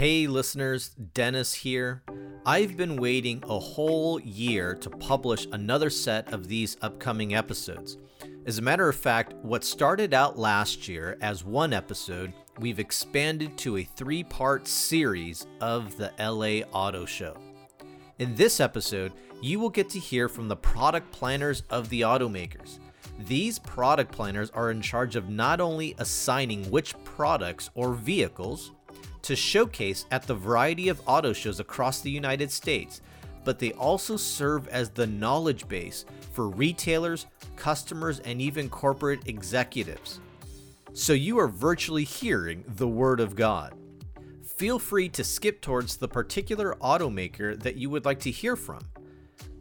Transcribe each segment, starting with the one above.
Hey listeners, Dennis here. I've been waiting a whole year to publish another set of these upcoming episodes. As a matter of fact, what started out last year as one episode, we've expanded to a three-part series of the LA Auto Show. In this episode, you will get to hear from the product planners of the automakers. These product planners are in charge of not only assigning which products or vehicles to showcase at the variety of auto shows across the United States, but they also serve as the knowledge base for retailers, customers, and even corporate executives. So you are virtually hearing the Word of God. Feel free to skip towards the particular automaker that you would like to hear from.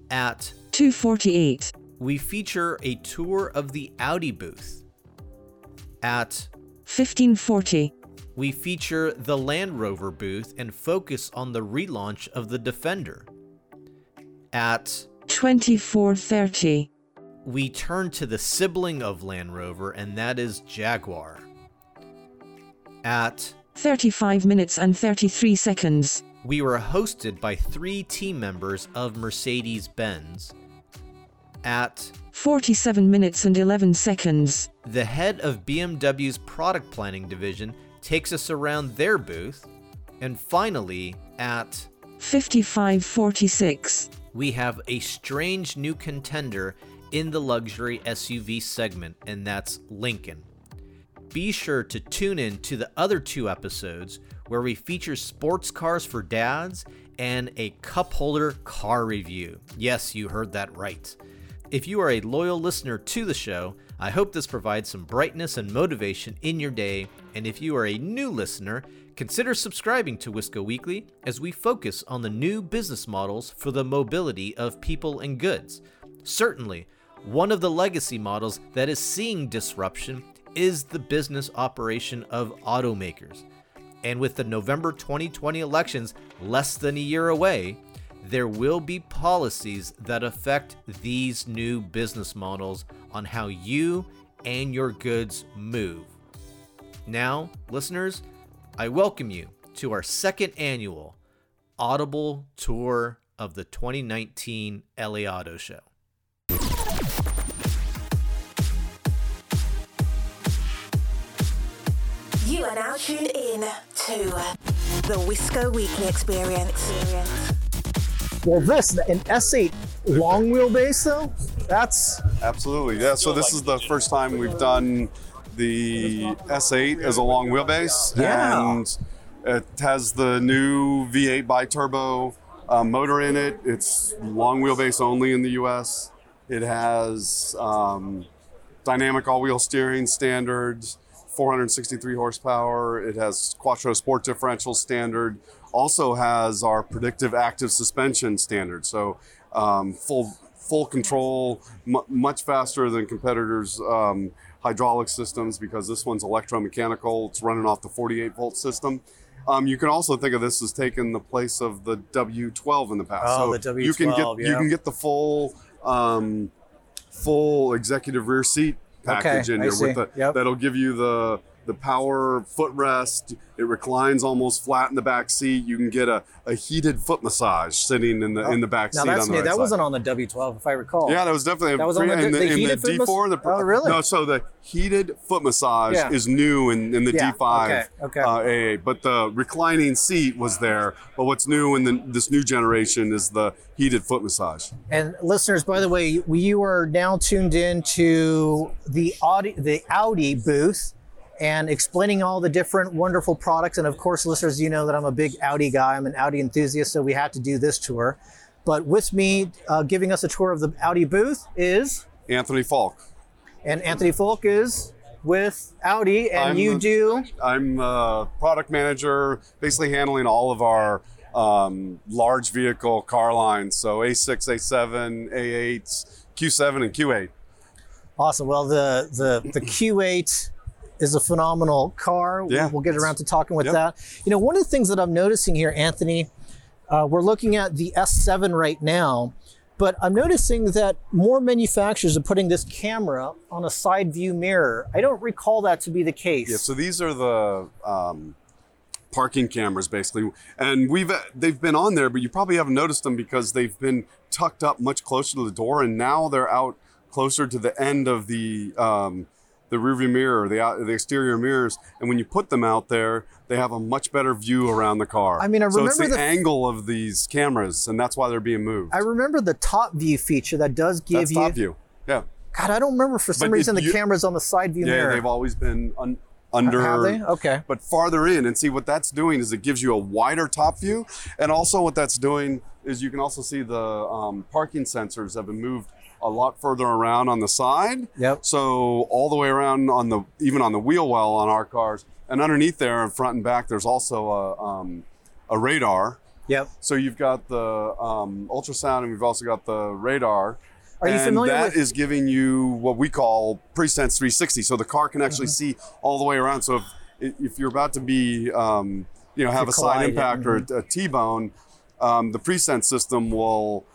At 2:48, we feature a tour of the Audi booth. At 15:40, we feature the Land Rover booth and focus on the relaunch of the Defender. At 24:30, we turn to the sibling of Land Rover, and that is Jaguar. At 35 minutes and 33 seconds, we were hosted by three team members of Mercedes-Benz. At 47 minutes and 11 seconds, the head of BMW's product planning division takes us around their booth. And finally, at 55:46, we have a strange new contender in the luxury SUV segment, and that's Lincoln. Be sure to tune in to the other two episodes where we feature sports cars for dads and a cup holder car review. Yes, you heard that right. If you are a loyal listener to the show, I hope this provides some brightness and motivation in your day. And if you are a new listener, consider subscribing to Wisco Weekly as we focus on the new business models for the mobility of people and goods. Certainly, one of the legacy models that is seeing disruption is the business operation of automakers. And with the November 2020 elections less than a year away, there will be policies that affect these new business models on how you and your goods move. Now, listeners, I welcome you to our second annual Audible Tour of the 2019 LA Auto Show. You are now tuned in to the Wisco Weekly Experience. Well, this, an S8 long wheelbase though, that's... Absolutely, yeah. So this is the first time we've done the S8 as a long wheelbase. Yeah. And it has the new V8 bi-turbo motor in it. It's long wheelbase only in the US. It has dynamic all-wheel steering standard, 463 horsepower. It has Quattro sport differential standard. Also has our predictive active suspension standard. So full control, much faster than competitors' hydraulic systems, because this one's electromechanical. It's running off the 48 volt system. You can also think of this as taking the place of the W12 in the past. Oh, so the W12, you can get the full executive rear seat package in here with the, that'll give you the power footrest. It reclines almost flat in the back seat. You can get a heated foot massage sitting in the back seat. Now that's new. That wasn't on the W12, if I recall. Yeah, that was definitely. That was on the D4. Oh, really? No, so the heated foot massage is new in the D5 AA, but the reclining seat was there. But what's new in this new generation is the heated foot massage. And listeners, by the way, you are now tuned in to the Audi booth, and explaining all the different wonderful products. And of course, listeners, you know that I'm a big Audi guy. I'm an Audi enthusiast, so we had to do this tour. But with me, giving us a tour of the Audi booth is... Anthony Falk. And Anthony Falk is with Audi, and I'm the product manager, basically handling all of our large vehicle car lines. So A6, A7, A8, Q7, and Q8. Awesome. Well, the Q8... is a phenomenal car. Yeah. We'll get around to talking with that. You know, one of the things that I'm noticing here, Anthony, we're looking at the S7 right now, but I'm noticing that more manufacturers are putting this camera on a side view mirror. I don't recall that to be the case. Yeah, so these are the parking cameras, basically. And they've been on there, but you probably haven't noticed them because they've been tucked up much closer to the door, and now they're out closer to the end of the rearview mirror, the exterior mirrors, and when you put them out there, they have a much better view around the car. I mean, I remember so it's the angle of these cameras, and that's why they're being moved. I remember the top view feature that does give that's you top view. Yeah. God, I don't remember for some reason the camera's on the side view mirror. Yeah, they've always been under. Have they? Okay. But farther in, and see what that's doing is it gives you a wider top view, and also what that's doing is you can also see the parking sensors have been moved a lot further around on the side. Yep. So all the way around on the, even on the wheel well on our cars, and underneath there in front and back, there's also a radar. Yep. So you've got the ultrasound, and we've also got the radar. Are you familiar with? And that is giving you what we call PreSense 360. So the car can actually see all the way around. So if you're about to be, have a side impact or a T-bone, the PreSense system will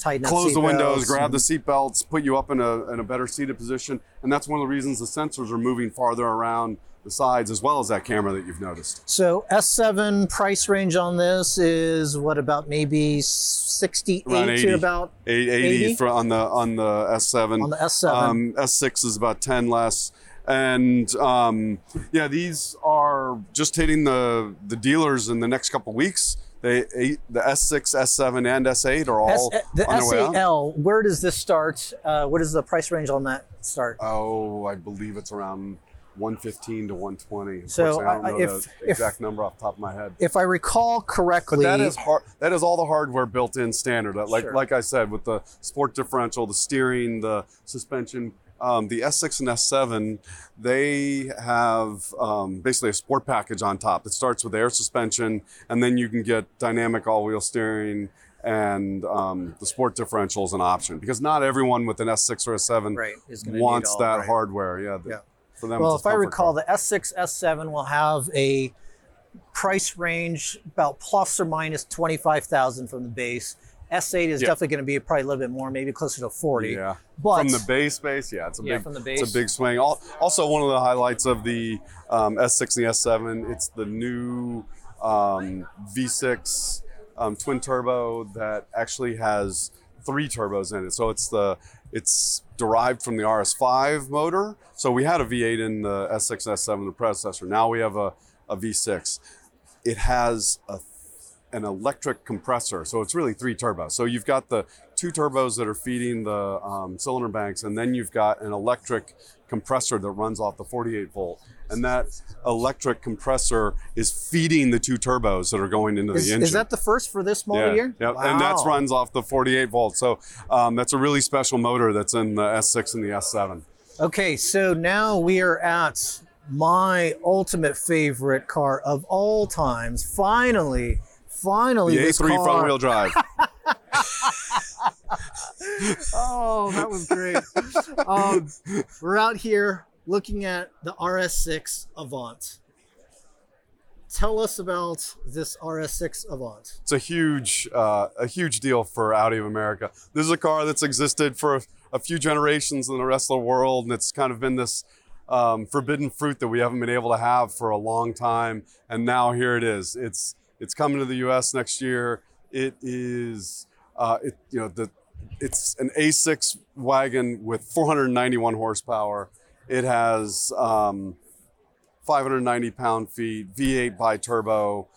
close the windows, grab the seatbelts, put you up in a better seated position. And that's one of the reasons the sensors are moving farther around the sides, as well as that camera that you've noticed. So S7 price range on this is what, about maybe 68 to about 80 on the S7. On the S7. S6 is about 10 less. And these are just hitting the dealers in the next couple weeks. The S6, S7, and S8 are all on their way out. The S8L, where does this start? What is the price range on that start? Oh, I believe it's around 115 to 120. So I don't know the exact number off the top of my head. If I recall correctly, but that is all the hardware built in standard. Like I said, with the sport differential, the steering, the suspension, the S6 and S7, they have basically a sport package on top. It starts with air suspension, and then you can get dynamic all-wheel steering, and the sport differential is an option because not everyone with an S6 or S7 wants that hardware. Yeah. For them, well, if I recall, the S6, S7 will have a price range about plus or minus 25,000 from the base. S8 is definitely going to be probably a little bit more, maybe closer to 40. Yeah, but from the base, it's a big swing. Also, one of the highlights of the S6 and the S7, it's the new V6 twin turbo that actually has 3 turbos in it. So it's derived from the RS5 motor. So we had a V8 in the S6, S7, the predecessor. Now we have a V6. It has an electric compressor. So it's really 3 turbos. So you've got the 2 turbos that are feeding the cylinder banks, and then you've got an electric compressor that runs off the 48 volt. And that electric compressor is feeding the 2 turbos that are going into the engine. Is that the first for this model year? Yeah, wow. And that runs off the 48 volt. So that's a really special motor that's in the S6 and the S7. Okay, so now we are at my ultimate favorite car of all times. Finally, the A3 car. Front-wheel drive. Oh, that was great. We're out here looking at the RS6 Avant. Tell us about this RS6 Avant. It's a huge deal for Audi of America. This is a car that's existed for a few generations in the rest of the world, and it's kind of been this forbidden fruit that we haven't been able to have for a long time. And now here it is. It's coming to the U.S. next year. It is, it's an A6 wagon with 491 horsepower. It has 590 pound-feet, V8 bi-turbo.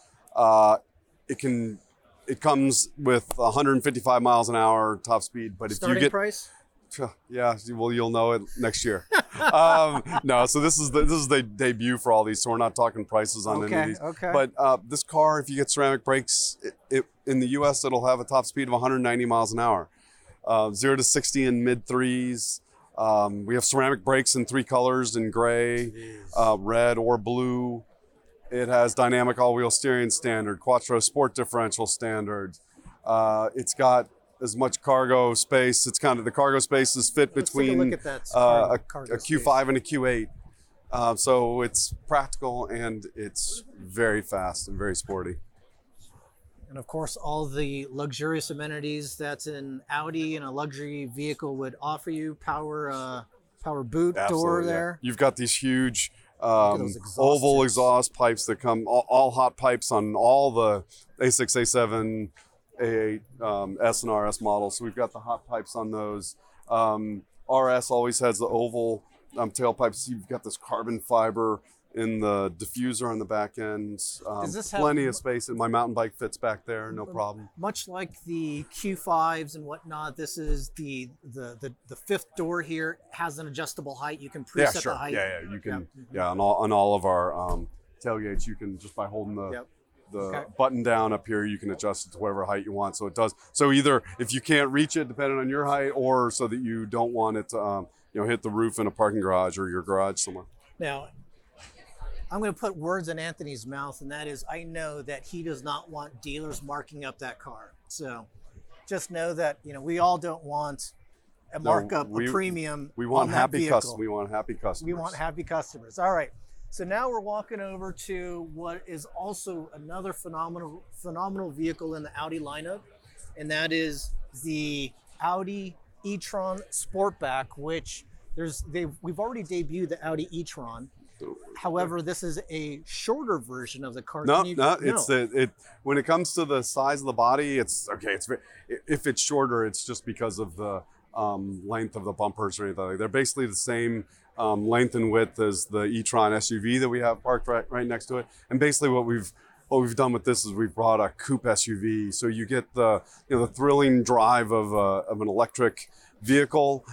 It comes with 155 miles an hour top speed. But price? Yeah, well, you'll know it next year. So this is the debut for all these, so we're not talking prices on any of these. Okay. But this car, if you get ceramic brakes, it in the U.S., it'll have a top speed of 190 miles an hour. 0 to 60 in mid-3s. We have ceramic brakes in 3 colors, in gray, red, or blue. It has dynamic all-wheel steering standard, Quattro sport differential standard. It's got as much cargo space. It's kind of, the cargo space is fit between a Q5 and a Q8. So it's practical, and it's very fast and very sporty. And of course, all the luxurious amenities that's an Audi and a luxury vehicle would offer you, power boot, door there. You've got these huge oval exhaust pipes that come, all hot pipes on all the A6, A7, A8, S and RS models. So we've got the hot pipes on those. RS always has the oval tailpipes. You've got this carbon fiber in the diffuser on the back end. Plenty of space, and my mountain bike fits back there, no problem. Much like the Q5s and whatnot, this is the fifth door here. It has an adjustable height. You can preset the height. Yeah, you can. Yeah, on all of our tailgates, you can just by holding the button down up here, you can adjust it to whatever height you want. So it does. So either if you can't reach it, depending on your height, or so that you don't want it to hit the roof in a parking garage or your garage somewhere. Now, I'm going to put words in Anthony's mouth, and that is, I know that he does not want dealers marking up that car. So just know that, we all don't want a markup, a premium. We want happy customers. All right. So now we're walking over to what is also another phenomenal vehicle in the Audi lineup, and that is the Audi e-tron Sportback, which we've already debuted the Audi e-tron. However, this is a shorter version of the car. When it comes to the size of the body, if it's shorter, it's just because of the length of the bumpers or anything like that. They're basically the same length and width as the e-tron SUV that we have parked right next to it. And basically what we've done with this is we've brought a coupe SUV, so you get the the thrilling drive of an electric vehicle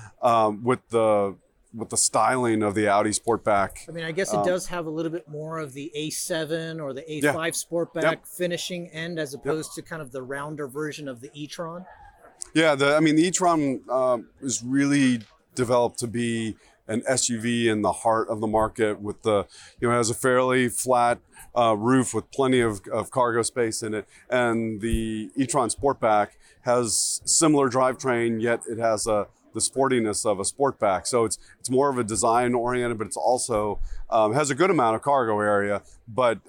with the styling of the Audi Sportback. I mean, I guess it does have a little bit more of the A7 or the A5 Sportback finishing end as opposed to kind of the rounder version of the e-tron. Yeah, the e-tron is really developed to be an SUV in the heart of the market with the, it has a fairly flat roof with plenty of cargo space in it. And the e-tron Sportback has similar drivetrain, yet it has the sportiness of a Sportback. So it's more of a design oriented, but it's also has a good amount of cargo area, but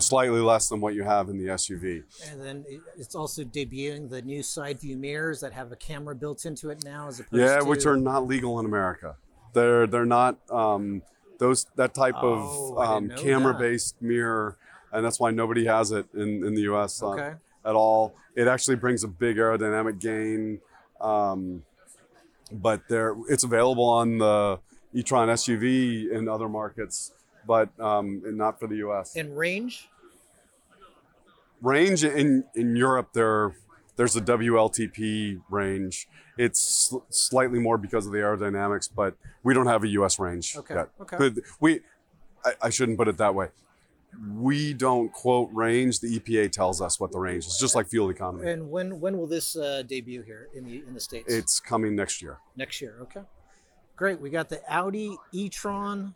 slightly less than what you have in the SUV. And then it's also debuting the new side view mirrors that have a camera built into it now, as opposed to which are not legal in America. They're not camera based mirror, and that's why nobody has it in the US at all. It actually brings a big aerodynamic gain. But it's available on the e-tron SUV in other markets, but not for the U.S. And range? Range in Europe, there's a WLTP range. It's slightly more because of the aerodynamics, but we don't have a U.S. range yet. Okay. I shouldn't put it that way. We don't quote range. The EPA tells us what the range is, just like fuel economy. And when will this debut here in the States? It's coming next year. Next year, okay. Great. We got the Audi e-tron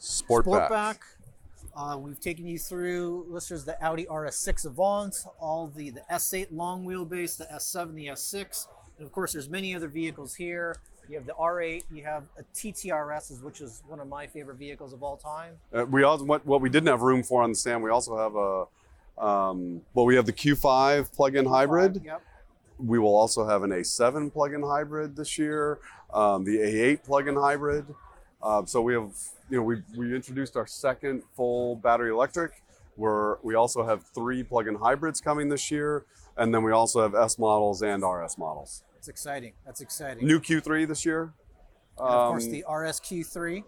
Sportback. We've taken you through, listeners, the Audi RS6 Avant, all the S8 long wheelbase, the S7, the S6. And of course, there's many other vehicles here. You have the R8, you have a TTRS, which is one of my favorite vehicles of all time. We also what we didn't have room for on the stand, we also have we have the Q5 plug-in hybrid. Yep. We will also have an A7 plug-in hybrid this year, the A8 plug-in hybrid. So we have, we introduced our second full battery electric. We also have 3 plug-in hybrids coming this year, and then we also have S models and RS models. That's exciting. New Q3 this year. And of course, the RSQ3.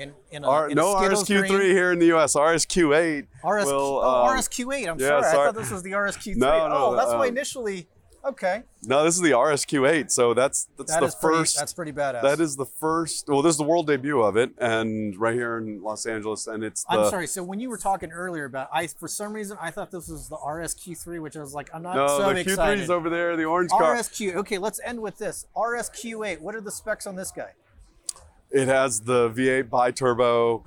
No RSQ3 here in the U.S. RSQ8. RSQ8. I'm sorry. I thought this was the RSQ3. No, that's why initially. Okay. No, this is the RSQ8. So that's the first. That's pretty badass. That is the first. Well, this is the world debut of it, and right here in Los Angeles, and it's. I'm sorry. So when you were talking earlier about, for some reason I thought this was the RSQ3, which I was like, I'm not so excited. No, the Q3 is over there. The orange car. RSQ. Okay, let's end with this. RSQ8. What are the specs on this guy? It has the V8 bi-turbo.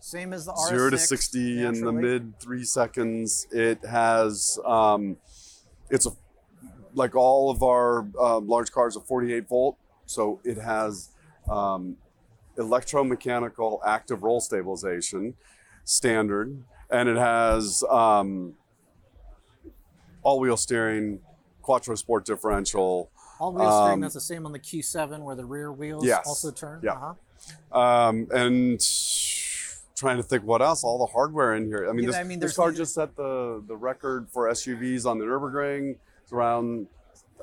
Same as the RS6. 0 to 60 in the mid 3 seconds. It has. It's a. Like all of our large cars, a 48 volt, so it has electromechanical active roll stabilization standard, and it has all-wheel steering, Quattro sport differential. All-wheel steering, that's the same on the Q7 where the rear wheels also turn? Yeah. Uh-huh. And trying to think what else, all the hardware in here. I mean, this car just set the record for SUVs on the Nürburgring. It's around,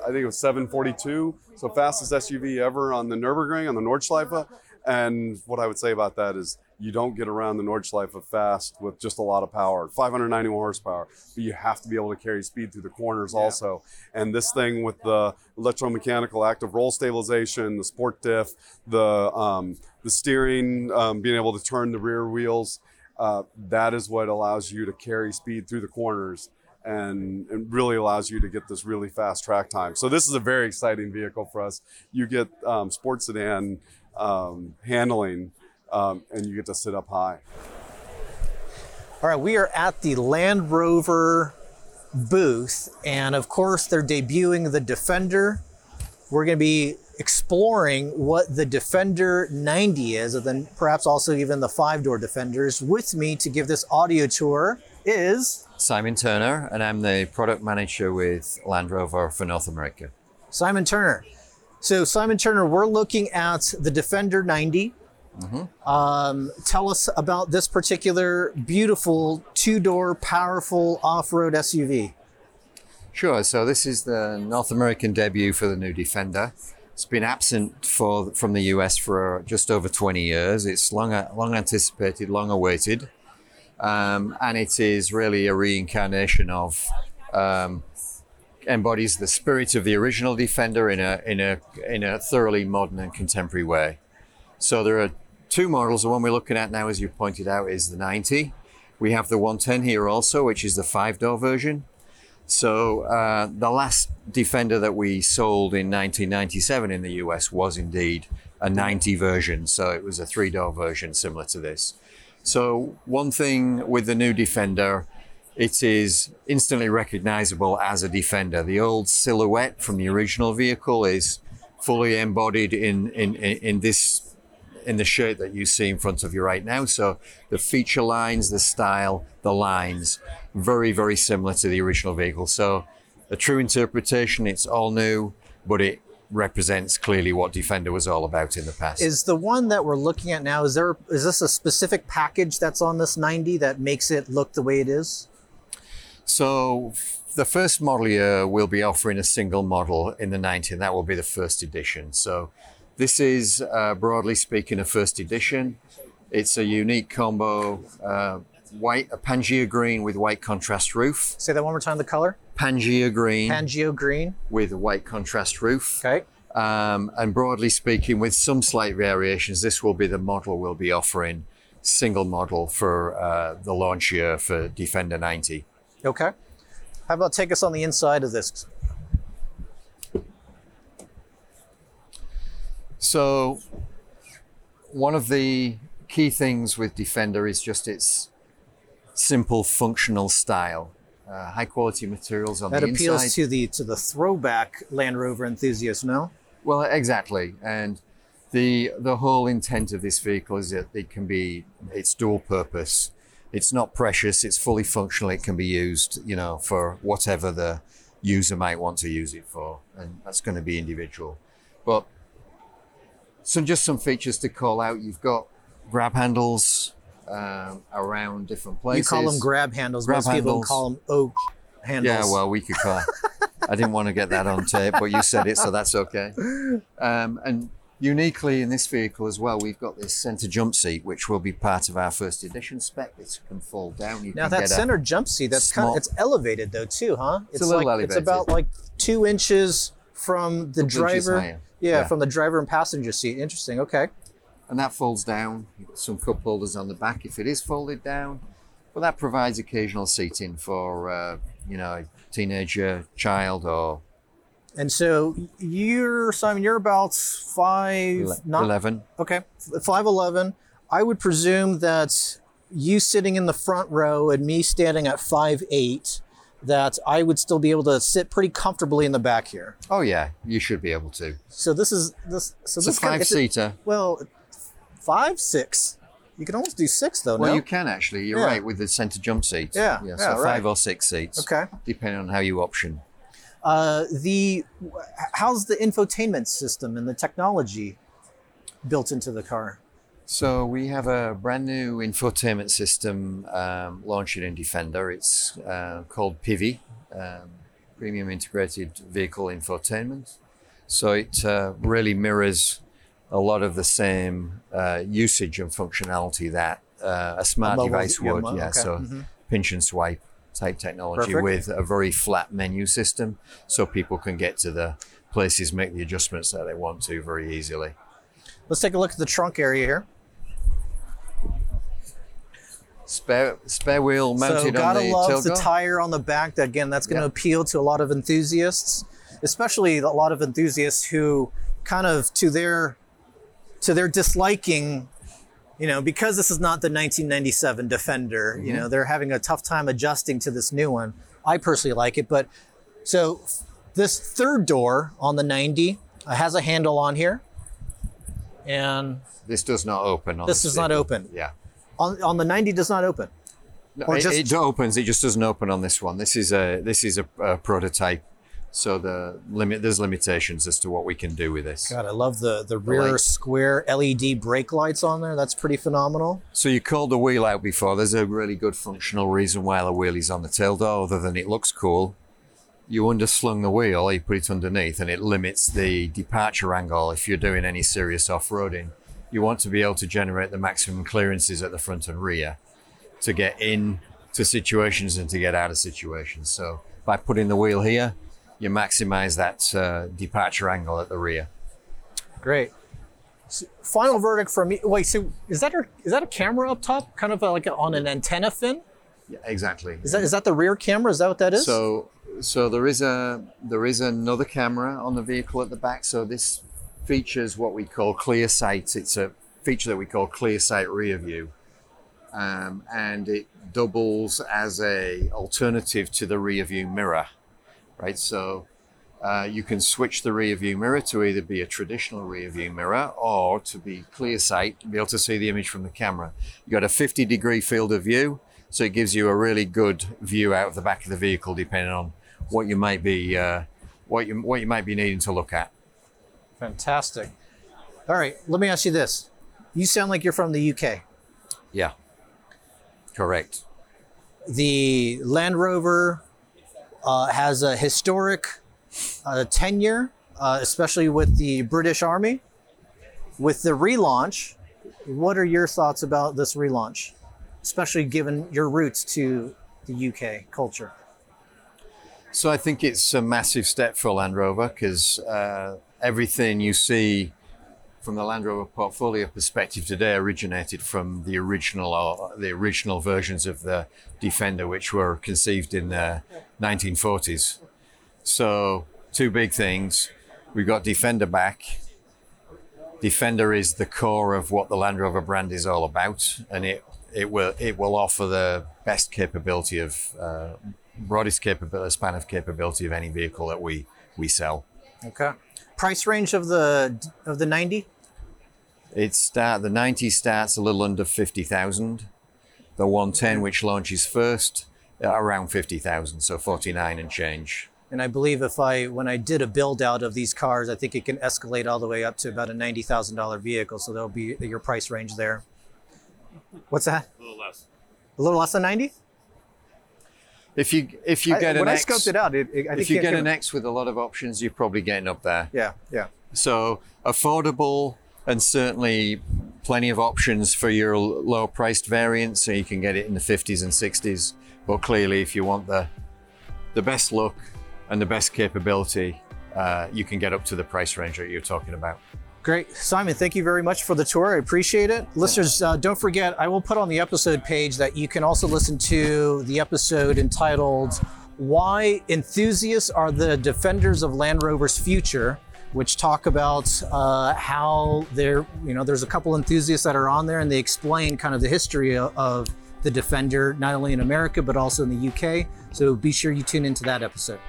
I think it was 742. So fastest SUV ever on the Nürburgring, on the Nordschleife. And what I would say about that is you don't get around the Nordschleife fast with just a lot of power, 591 horsepower, but you have to be able to carry speed through the corners also. And this thing with the electromechanical active roll stabilization, the sport diff, the steering, being able to turn the rear wheels, that is what allows you to carry speed through the corners and it really allows you to get this really fast track time. So this is a very exciting vehicle for us. You get sport sedan handling, and you get to sit up high. All right, we are at the Land Rover booth, and of course they're debuting the Defender. We're going to be exploring what the Defender 90 is, and then perhaps also even the 5-door Defenders. With me to give this audio tour is Simon Turner, and I'm the product manager with Land Rover for North America. Simon Turner. So Simon Turner, we're looking at the Defender 90. Mm-hmm. Tell us about this particular beautiful two-door, powerful off-road SUV. Sure. So this is the North American debut for the new Defender. It's been absent from the US for just over 20 years. It's long anticipated, long awaited, and it is really a reincarnation of embodies the spirit of the original Defender in a thoroughly modern and contemporary way. So there are two models. The one we're looking at now, as you pointed out, is the 90. We have the 110 here also, which is the 5-door version. So the last Defender that we sold in 1997 in the US was indeed a 90 version. So it was a 3-door version similar to this. So one thing with the new Defender, it is instantly recognizable as a Defender. The old silhouette from the original vehicle is fully embodied in the shape that you see in front of you right now. So the feature lines, the style, the lines, very, very similar to the original vehicle. So a true interpretation, it's all new, but it represents clearly what Defender was all about in the past. Is the one that we're looking at now, is this a specific package that's on this 90 that makes it look the way it is? So the first model year, we'll be offering a single model in the 90, and that will be the first edition. So this is, broadly speaking, a first edition. It's a unique combo, white, a Pangaea green with white contrast roof. Say that one more time, the color? Pangaea green. Pangaea green. With a white contrast roof. Okay. And broadly speaking, with some slight variations, this will be the model we'll be offering, single model for the launch year for Defender 90. Okay. How about take us on the inside of this? So one of the key things with Defender is just its simple functional style, high quality materials on the inside. That appeals to the throwback Land Rover enthusiast, no? Well, exactly. And the whole intent of this vehicle is that it's dual purpose. It's not precious, it's fully functional. It can be used, for whatever the user might want to use it for. And that's going to be individual. But so just some features to call out. You've got grab handles around different places. You call them grab handles. Most people call them oak handles. Yeah, well, we could call I didn't want to get that on tape, but you said it, so that's okay. And uniquely in this vehicle as well, we've got this center jump seat, which will be part of our first edition spec. It can fall down. Now that center jump seat, that's it's elevated though too, huh? It's a little elevated. It's about 2 inches from the driver. Yeah, from the driver and passenger seat. Interesting. Okay. And that folds down. You've got some cup holders on the back if it is folded down. Well, that provides occasional seating for a teenager, child, or. And so you're, Simon, you're about 5'11". Okay, 5'11". I would presume that you sitting in the front row and me standing at 5'8", that I would still be able to sit pretty comfortably in the back here. Oh yeah, you should be able to. So this is this. So it's this a five-seater. Well, 5, 6. You can almost do 6 though. Well, no? You can actually. You're right with the center jump seat. Yeah. So 5 or 6 seats. Okay. Depending on how you option. How's the infotainment system and the technology built into the car? So we have a brand new infotainment system launching in Defender. It's called PIVI, Premium Integrated Vehicle Infotainment. So it really mirrors a lot of the same usage and functionality that a smart device would. Yeah, okay. So pinch and swipe type technology. Perfect. With a very flat menu system, so people can get to the places, make the adjustments that they want to very easily. Let's take a look at the trunk area here. Spare wheel mounted on the tailgate. So gotta love the tire on the back. That, again, that's going to appeal to a lot of enthusiasts, especially a lot of enthusiasts who kind of, to their disliking, you know, because this is not the 1997 Defender, you know, they're having a tough time adjusting to this new one. I personally like it, but so this third door on the 90 has a handle on here. And this does not open. On this does not open. Yeah. On the 90 does not open. No, it opens. It just doesn't open on this one. This is a prototype, so there's limitations as to what we can do with this. God, I love the rear square LED brake lights on there. That's pretty phenomenal. So you called the wheel out before. There's a really good functional reason why the wheel is on the tail door, other than it looks cool. You underslung the wheel, you put it underneath, and it limits the departure angle. If you're doing any serious off-roading, you want to be able to generate the maximum clearances at the front and rear to get in to situations and to get out of situations. So by putting the wheel here, you maximize that departure angle at the rear. Great. So final verdict for me. Wait, so is that a camera up top, kind of like on an antenna fin? Yeah, exactly. Is that the rear camera? Is that what that is? So there is another camera on the vehicle at the back. So this features what we call clear sight. It's a feature that we call clear sight rear view, and it doubles as a alternative to the rear view mirror, right? So you can switch the rear view mirror to either be a traditional rear view mirror or to be clear sight, and be able to see the image from the camera. You got a 50-degree field of view, so it gives you a really good view out of the back of the vehicle, depending on what you might be what you might be needing to look at. Fantastic. All right, let me ask you this. You sound like you're from the UK. Yeah, correct. The Land Rover has a historic tenure, especially with the British Army. With the relaunch, what are your thoughts about this relaunch, especially given your roots to the UK culture? So I think it's a massive step for Land Rover, because everything you see from the Land Rover portfolio perspective today originated from the original versions of the Defender, which were conceived in the 1940s. So two big things. We've got Defender back. Defender is the core of what the Land Rover brand is all about, and it will offer the best capability of broadest capability, span of capability of any vehicle that we sell. Okay. Price range of the 90? The 90 starts a little under 50,000. The 110, which launches first, around 50,000, so 49 and change. And I believe when I did a build out of these cars, I think it can escalate all the way up to about a $90,000 vehicle. So that'll be your price range there. What's that? A little less. A little less than 90? If you get an X, I scoped it out. If you get an X with a lot of options, you're probably getting up there. Yeah, yeah. So affordable and certainly plenty of options for your low-priced variant, so you can get it in the 50s and 60s. But clearly, if you want the best look and the best capability, you can get up to the price range that you're talking about. Great. Simon, thank you very much for the tour. I appreciate it. Listeners, don't forget, I will put on the episode page that you can also listen to the episode entitled Why Enthusiasts Are the Defenders of Land Rover's Future, which talk about how there's a couple enthusiasts that are on there, and they explain kind of the history of the Defender, not only in America, but also in the UK. So be sure you tune into that episode.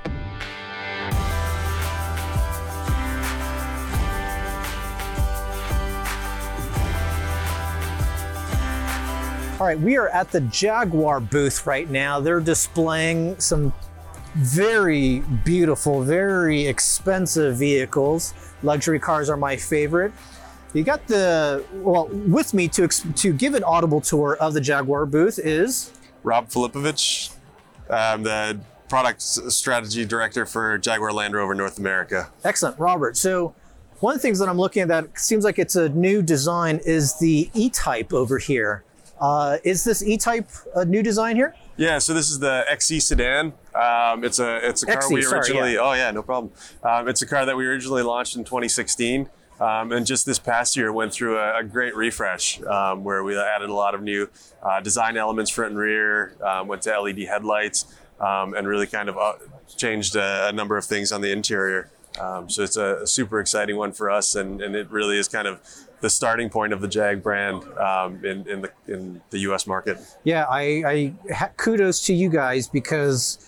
All right, we are at the Jaguar booth right now. They're displaying some very beautiful, very expensive vehicles. Luxury cars are my favorite. You got the, well, with me to give an audible tour of the Jaguar booth is Rob Filipovich, the product strategy director for Jaguar Land Rover North America. Excellent, Robert. So one of the things that I'm looking at that seems like it's a new design is the E-Type over here. Is this E-Type a new design here? Yeah, so this is the XE sedan. It's a car XE, we originally, yeah. Oh yeah, no problem. It's a car that we originally launched in 2016. And just this past year went through a great refresh where we added a lot of new design elements, front and rear, went to LED headlights, and really kind of changed a number of things on the interior. So it's a super exciting one for us, and it really is kind of the starting point of the Jag brand in the U.S. market. Yeah, I kudos to you guys because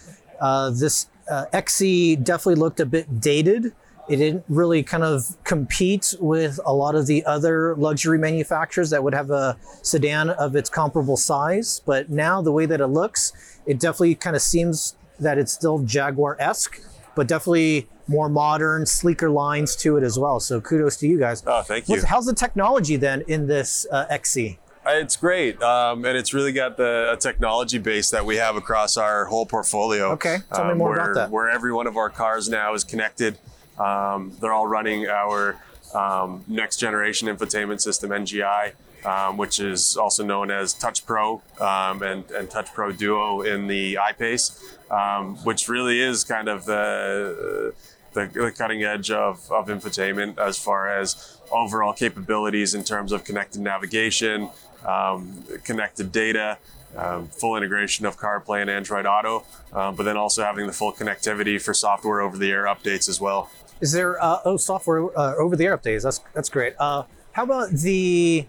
this XE definitely looked a bit dated. It didn't really kind of compete with a lot of the other luxury manufacturers that would have a sedan of its comparable size. But now the way that it looks, it definitely kind of seems that it's still Jaguar-esque, but definitely more modern, sleeker lines to it as well. So kudos to you guys. Oh, thank you. How's the technology then in this XE? It's great, and it's really got a technology base that we have across our whole portfolio. Okay, tell me more about that. Where every one of our cars now is connected. They're all running our next generation infotainment system, NGI, which is also known as Touch Pro and Touch Pro Duo in the I-PACE, which really is kind of the cutting edge of infotainment as far as overall capabilities in terms of connected navigation, connected data, full integration of CarPlay and Android Auto, but then also having the full connectivity for software over-the-air updates as well. Is there software over-the-air updates? That's great. How about the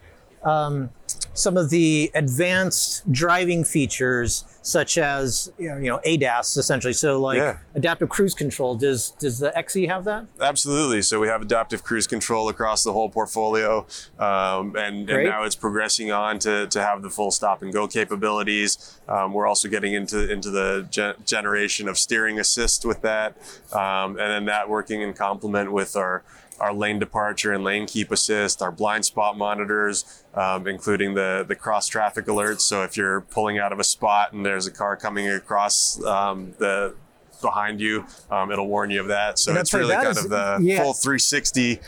some of the advanced driving features, such as you know ADAS, essentially. So like adaptive cruise control. Does the XE have that? Absolutely. So we have adaptive cruise control across the whole portfolio, and now it's progressing on to have the full stop and go capabilities. We're also getting into the generation of steering assist with that, and then that working in complement with our lane departure and lane keep assist, our blind spot monitors, including the cross traffic alerts. So if you're pulling out of a spot and there's a car coming across behind you, it'll warn you of that. So it's really kind of the full 360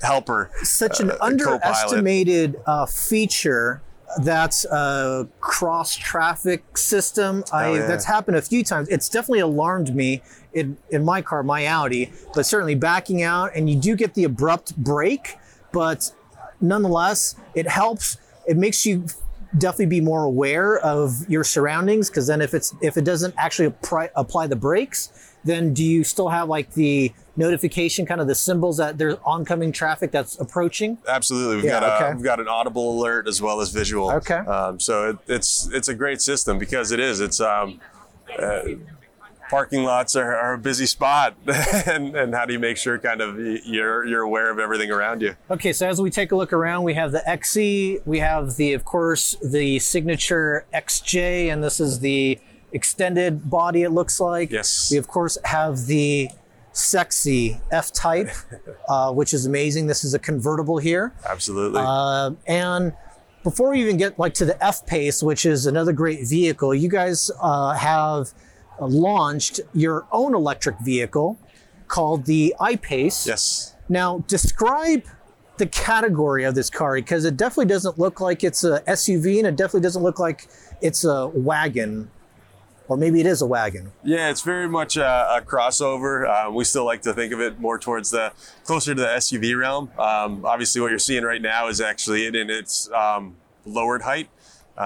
helper. Such an underestimated feature. That's a cross traffic system. That's happened a few times. It's definitely alarmed me in my car, my Audi, but certainly backing out, and you do get the abrupt brake, but nonetheless, it helps. It makes you definitely be more aware of your surroundings, because then if it doesn't actually apply the brakes, then do you still have like the notification, kind of the symbols that there's oncoming traffic that's approaching? Absolutely, we've got an audible alert as well as visual. Okay. So it's a great system because it is. It's parking lots are a busy spot, and how do you make sure kind of you're aware of everything around you? Okay, so as we take a look around, we have the XE, we have the signature XJ, and this is the extended body, it looks like. Yes. We of course have the sexy F-Type, which is amazing. This is a convertible here. Absolutely. And before we even get like to the F-Pace, which is another great vehicle, you guys have launched your own electric vehicle called the I-PACE. Yes. Now describe the category of this car, because it definitely doesn't look like it's a SUV, and it definitely doesn't look like it's a wagon. Or maybe it is a wagon. Yeah, it's very much a crossover. We still like to think of it more towards closer to the SUV realm. Obviously what you're seeing right now is actually it in its lowered height,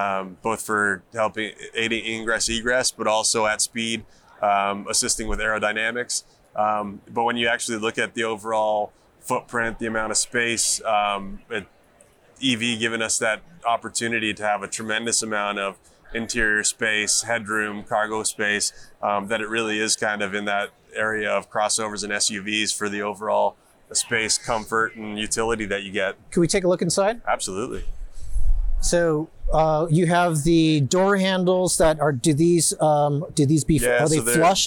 both for helping aiding ingress egress, but also at speed, assisting with aerodynamics. But when you actually look at the overall footprint, the amount of space, EV giving us that opportunity to have a tremendous amount of interior space, headroom, cargo space, that it really is kind of in that area of crossovers and SUVs for the overall space, comfort, and utility that you get. Can we take a look inside? Absolutely. So you have the door handles that are, are they flush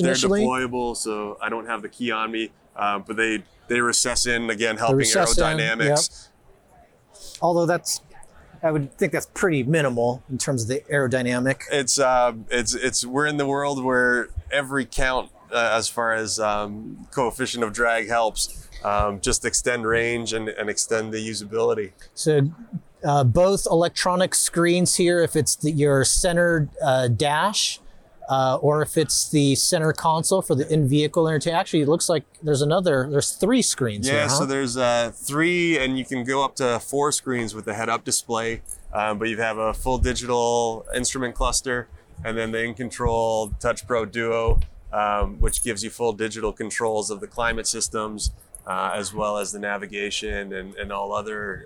initially? They're deployable, so I don't have the key on me, but they recess in, again, helping aerodynamics. although that's, I would think that's pretty minimal in terms of the aerodynamic. It's we're in the world where every count as far as coefficient of drag helps just extend range and extend the usability. So both electronic screens here, if it's your center dash or if it's the center console for the in-vehicle entertainment. Actually, it looks like there's three screens. Yeah, here, huh? So there's three, and you can go up to four screens with the head-up display, but you have a full digital instrument cluster, and then the in-control Touch Pro Duo, which gives you full digital controls of the climate systems, as well as the navigation and all other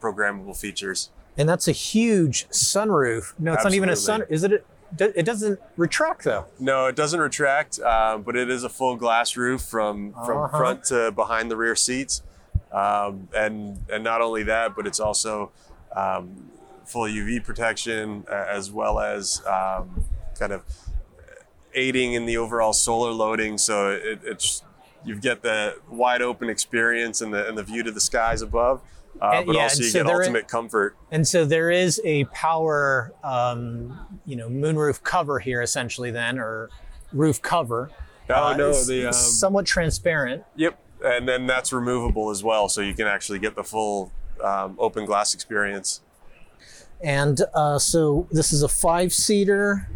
programmable features. And that's a huge sunroof. No, it's Absolutely. Not even a sunroof. Is it? It doesn't retract, though. No, it doesn't retract, but it is a full glass roof from front to behind the rear seats. And not only that, but it's also full UV protection, as well as kind of aiding in the overall solar loading, so it's you get the wide open experience and the view to the skies above, but also you get ultimate comfort. And so there is a power, moonroof cover here essentially then, or roof cover. It's somewhat transparent. Yep, and then that's removable as well, so you can actually get the full open glass experience. And so this is a 5-seater.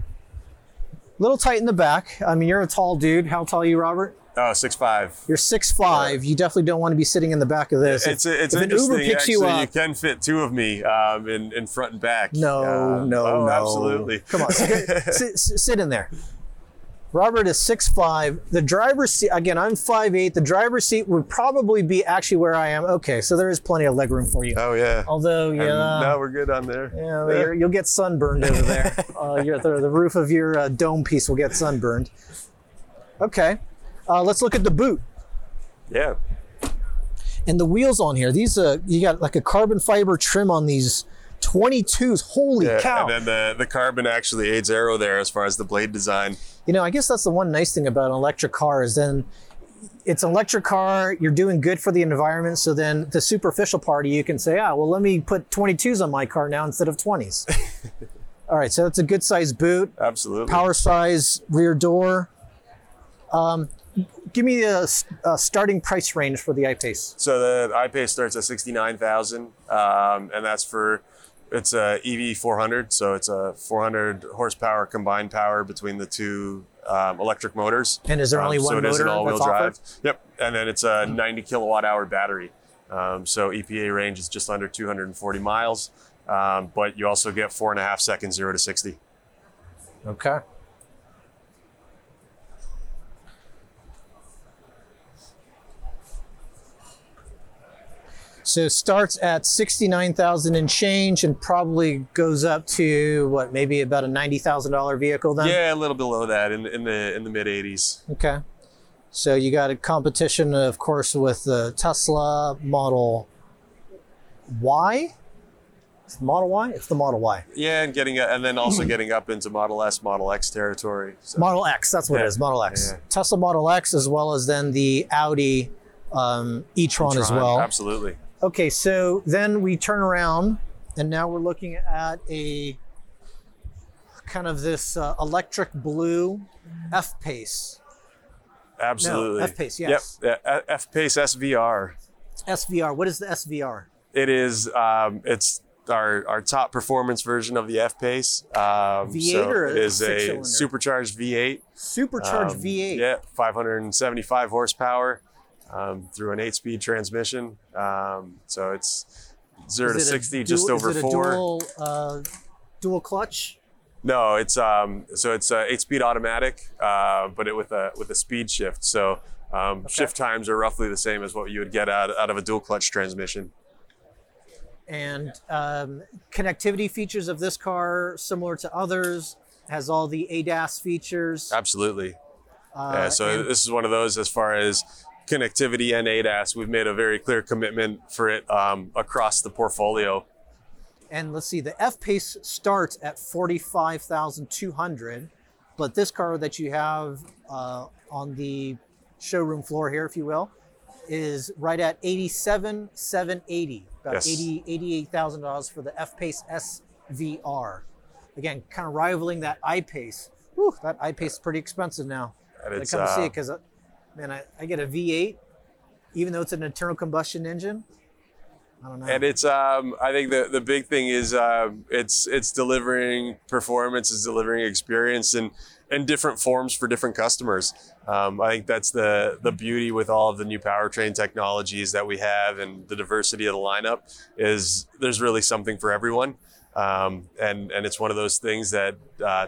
Little tight in the back. I mean, you're a tall dude. How tall are you, Robert? 6'5". You're 6'5". You definitely don't want to be sitting in the back of this. It's if interesting. An Uber picks you up, you can fit two of me in front and back. No. Absolutely. Come on, sit in there. Robert is 6'5". The driver's seat, again, I'm 5'8". The driver's seat would probably be actually where I am. Okay, so there is plenty of legroom for you. Oh, yeah. Although, no, we're good on there. Yeah, you'll get sunburned over there. The roof of your dome piece will get sunburned. Okay, let's look at the boot. Yeah. And the wheels on here, these you got like a carbon fiber trim on these 22s, holy cow. And then the carbon actually aids aero there as far as the blade design. You know, I guess that's the one nice thing about an electric car is then it's an electric car, you're doing good for the environment, so then the superficial part you can say, let me put 22s on my car now instead of 20s. All right, so that's a good size boot. Absolutely. Power size, rear door. Give me a starting price range for the I-PACE. So the I-PACE starts at $69,000, and that's for... It's a EV 400, so it's a 400 horsepower combined power between the two electric motors. And is there only one motor? So it is an all-wheel drive. Yep, and then it's a 90 kilowatt hour battery. So EPA range is just under 240 miles, but you also get 4.5 seconds 0 to 60. Okay. So it starts at $69,000 and change and probably goes up to maybe about a $90,000 vehicle then? Yeah, a little below that in the mid 80s. Okay. So you got a competition, of course, with the Tesla Model Y? It's the Model Y? It's the Model Y. Yeah, and then also getting up into Model S, Model X territory. So. Model X, that's what it is, Model X. Yeah. Tesla Model X, as well as then the Audi e-tron as well. Absolutely. Okay, so then we turn around, and now we're looking at a kind of this electric blue F-Pace. Absolutely. No, F-Pace, yes. Yep. F-Pace SVR. SVR. What is the SVR? It is, it's our top performance version of the F-Pace. V8 is a supercharged V8. Supercharged V8. Yeah, 575 horsepower. Through an 8-speed transmission. So it's 0 to 60 just over 4. Is it a dual clutch? No, it's 8-speed automatic, but with a speed shift. So shift times are roughly the same as what you would get out of a dual clutch transmission. And connectivity features of this car, similar to others, has all the ADAS features. Absolutely. So this is one of those as far as connectivity and ADAS. We've made a very clear commitment for it across the portfolio. And let's see, the F-Pace starts at $45,200, but this car that you have on the showroom floor here, if you will, is right at $87,780. About $88,000 for the F-Pace SVR. Again, kind of rivaling that I-PACE. Whew, that I-PACE is pretty expensive now. And it's, I come see it because, man, I get a V8, even though it's an internal combustion engine. I don't know. And it's, I think the big thing is it's delivering performance, it's delivering experience in different forms for different customers. I think that's the beauty with all of the new powertrain technologies that we have and the diversity of the lineup is there's really something for everyone. And it's one of those things that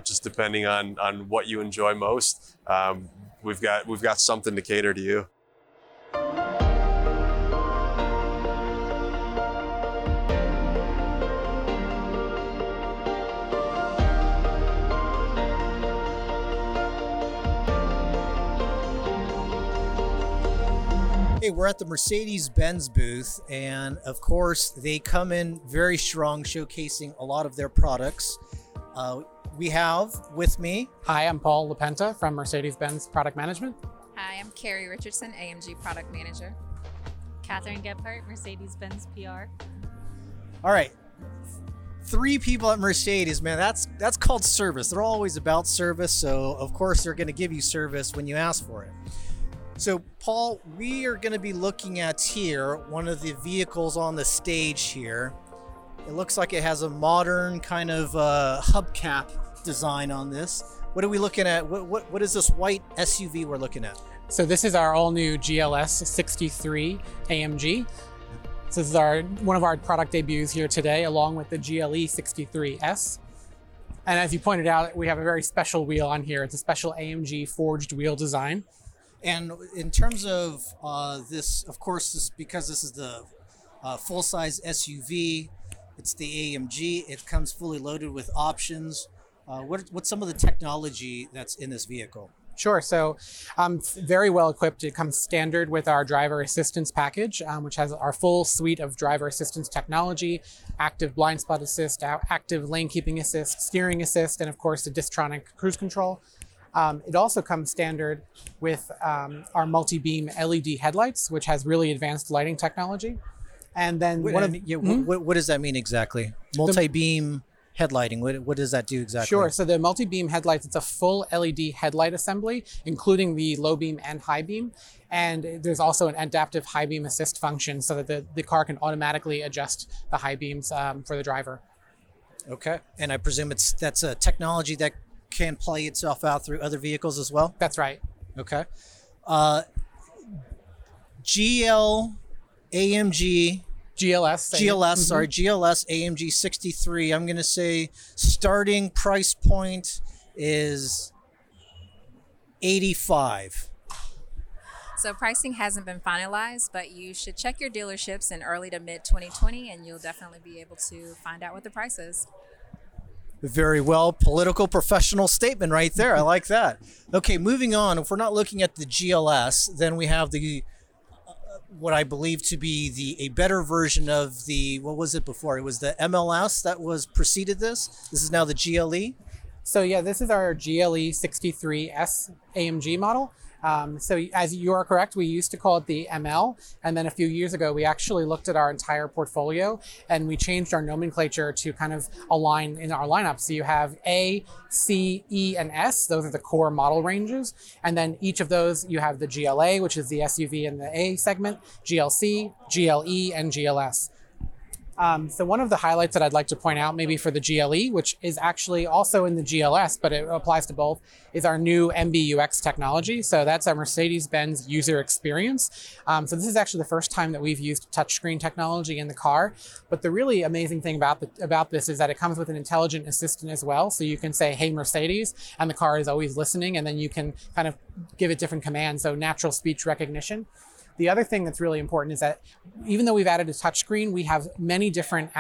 just depending on what you enjoy most, we've got something to cater to you. Hey, we're at the Mercedes-Benz booth, and of course, they come in very strong, showcasing a lot of their products. We have with me... Hi, I'm Paul LaPenta from Mercedes-Benz Product Management. Hi, I'm Carrie Richardson, AMG Product Manager. Catherine Gebhardt, Mercedes-Benz PR. All right. Three people at Mercedes, man, that's called service. They're always about service, so of course, they're going to give you service when you ask for it. So, Paul, we are going to be looking at here one of the vehicles on the stage here. It looks like it has a modern kind of hubcap design on this. What are we looking at? What is this white SUV we're looking at? So this is our all-new GLS 63 AMG. So this is one of our product debuts here today, along with the GLE 63S. And as you pointed out, we have a very special wheel on here. It's a special AMG forged wheel design. And in terms of this, of course, because this is the full-size SUV, it's the AMG. It comes fully loaded with options. What's some of the technology that's in this vehicle? Sure. So very well equipped. It comes standard with our driver assistance package, which has our full suite of driver assistance technology, active blind spot assist, active lane keeping assist, steering assist, and of course the Distronic cruise control. It also comes standard with our multi-beam LED headlights, which has really advanced lighting technology. And then what does that mean exactly? Multi-beam headlighting, what does that do exactly? Sure, so the multi-beam headlights, it's a full LED headlight assembly, including the low beam and high beam. And there's also an adaptive high beam assist function so that the car can automatically adjust the high beams for the driver. Okay, and I presume that's a technology that can play itself out through other vehicles as well? That's right. Okay. GLS AMG 63. I'm going to say starting price point is $85,000. So pricing hasn't been finalized, but you should check your dealerships in early to mid 2020 and you'll definitely be able to find out what the price is. Very well, political professional statement right there. I like that. Okay, moving on. If we're not looking at the GLS, then we have the what I believe to be a better version of the, what was it before? It was the MLS that was preceded this. This is now the GLE. So yeah, this is our GLE 63S AMG model. So as you are correct, we used to call it the ML. And then a few years ago, we actually looked at our entire portfolio and we changed our nomenclature to kind of align in our lineup. So you have A, C, E, and S. Those are the core model ranges. And then each of those, you have the GLA, which is the SUV in the A segment, GLC, GLE, and GLS. So one of the highlights that I'd like to point out maybe for the GLE, which is actually also in the GLS, but it applies to both, is our new MBUX technology. So that's our Mercedes-Benz user experience. So this is actually the first time that we've used touchscreen technology in the car. But the really amazing thing about this is that it comes with an intelligent assistant as well. So you can say, hey, Mercedes, and the car is always listening. And then you can kind of give it different commands. So natural speech recognition. The other thing that's really important is that even though we've added a touchscreen, we have many different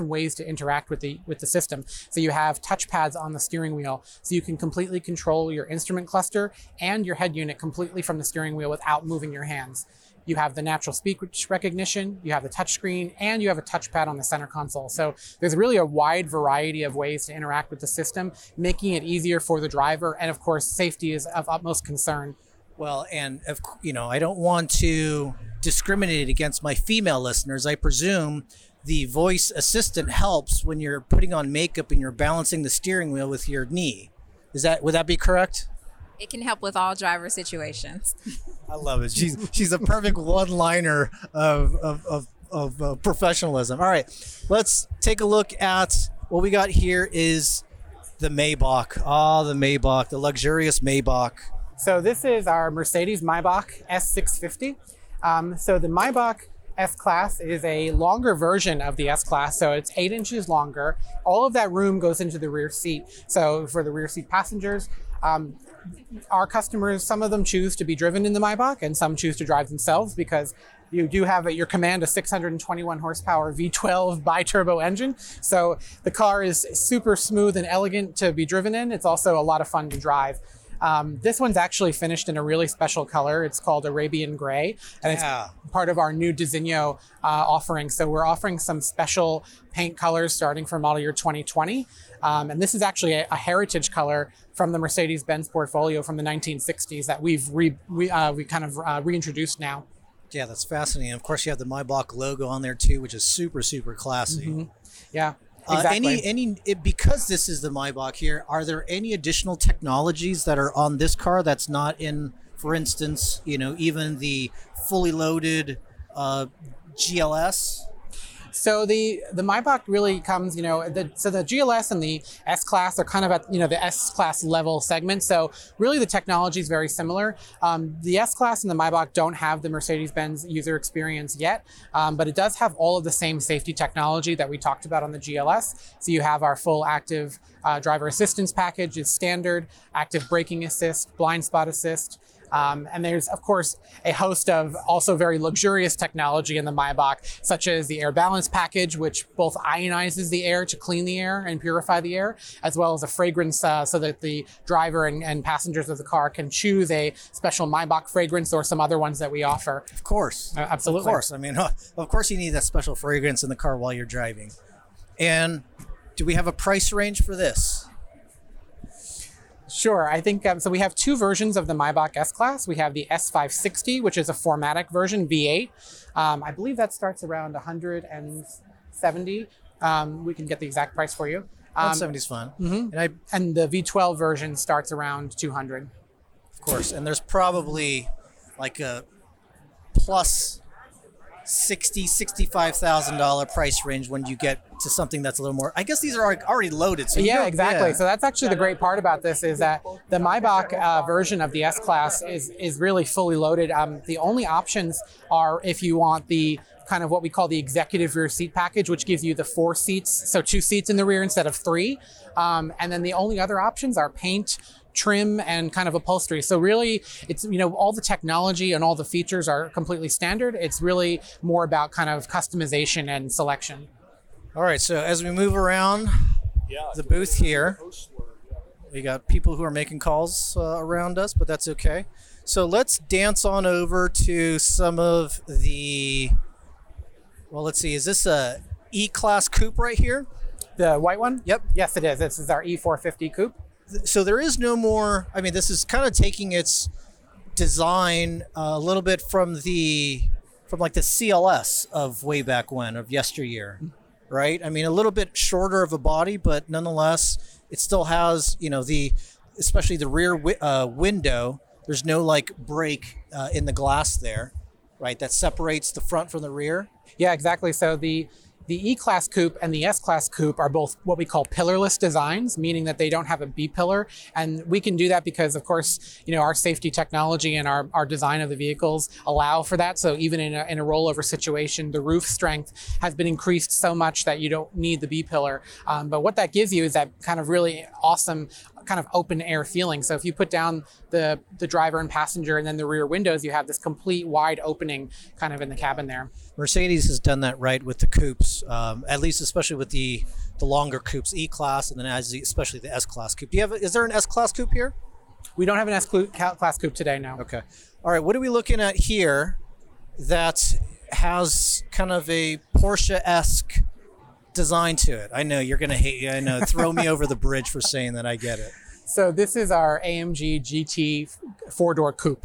ways to interact with the system. So you have touchpads on the steering wheel, so you can completely control your instrument cluster and your head unit completely from the steering wheel without moving your hands. You have the natural speech recognition, you have the touchscreen, and you have a touchpad on the center console. So there's really a wide variety of ways to interact with the system, making it easier for the driver, and of course, safety is of utmost concern Well, and, you know, I don't want to discriminate against my female listeners. I presume the voice assistant helps when you're putting on makeup and you're balancing the steering wheel with your knee. Is that, would that be correct? It can help with all driver situations. I love it. She's a perfect one-liner of professionalism. All right, let's take a look at what we got here. Is the Maybach. Ah, the Maybach, the luxurious Maybach. So this is our Mercedes Maybach S650. So the Maybach S-Class is a longer version of the S-Class, so it's 8 inches longer. All of that room goes into the rear seat. So for the rear seat passengers, our customers, some of them choose to be driven in the Maybach and some choose to drive themselves, because you do have at your command a 621 horsepower V12 bi-turbo engine. So the car is super smooth and elegant to be driven in. It's also a lot of fun to drive. This one's actually finished in a really special color. It's called Arabian Gray, and it's part of our new Designo offering. So we're offering some special paint colors starting from model year 2020. And this is actually a heritage color from the Mercedes-Benz portfolio from the 1960s that we've reintroduced now. Yeah, that's fascinating. Of course, you have the Maybach logo on there too, which is super, super classy. Mm-hmm. Yeah. Exactly. Because this is the Maybach here, are there any additional technologies that are on this car that's not in, for instance, you know, even the fully loaded GLS? So the Maybach really comes, you know, the GLS and the S-Class are kind of at, you know, the S-Class level segment. So really the technology is very similar. The S-Class and the Maybach don't have the Mercedes-Benz user experience yet, but it does have all of the same safety technology that we talked about on the GLS. So you have our full active driver assistance package is standard, active braking assist, blind spot assist. And there's, of course, a host of also very luxurious technology in the Maybach, such as the air balance package, which both ionizes the air to clean the air and purify the air, as well as a fragrance so that the driver and passengers of the car can choose a special Maybach fragrance or some other ones that we offer. Of course. Absolutely. Of course. I mean, of course you need that special fragrance in the car while you're driving. And do we have a price range for this? Sure. I think so. We have two versions of the Maybach S-Class. We have the S560, which is a 4MATIC version, V8. I believe that starts around 170. We can get the exact price for you. 170 is fun. Mm-hmm. And the V12 version starts around 200. Of course. And there's probably like a plus $65,000 price range when you get to something that's a little more. I guess these are already loaded. So yeah, exactly. Yeah. So that's actually the great part about this is that the Maybach version of the S-Class is really fully loaded. The only options are if you want the kind of what we call the executive rear seat package, which gives you the 4 seats, so 2 seats in the rear instead of 3. And then the only other options are paint, trim, and kind of upholstery. So really, it's, you know, all the technology and all the features are completely standard. It's really more about kind of customization and selection. All right, so as we move around the booth here, we got people who are making calls around us, but that's okay. So let's dance on over to some of the, well, let's see, is this a E-Class coupe right here? The white one? Yep. Yes, it is. This is our E450 coupe. So there is no more, I mean, this is kind of taking its design a little bit from like the CLS of way back when, of yesteryear. Mm-hmm. Right? I mean, a little bit shorter of a body, but nonetheless, it still has, you know, especially the rear window, there's no like break in the glass there, right? That separates the front from the rear. Yeah, exactly. So the E-Class coupe and the S-Class coupe are both what we call pillarless designs, meaning that they don't have a B-pillar. And we can do that because, of course, you know, our safety technology and our design of the vehicles allow for that. So even in a rollover situation, the roof strength has been increased so much that you don't need the B-pillar. But what that gives you is that kind of really awesome kind of open air feeling. So if you put down the driver and passenger and then the rear windows, you have this complete wide opening kind of in the cabin there. Mercedes has done that right with the coupes, at least especially with the longer coupes, E-Class, and then especially the S-Class coupe. Is there an S-Class coupe here? We don't have an S-Class coupe today, no. Okay. All right, what are we looking at here that has kind of a Porsche-esque design to it? I know you're gonna hate you. I know. Throw me over the bridge for saying that. I get it. So this is our AMG GT four-door coupe.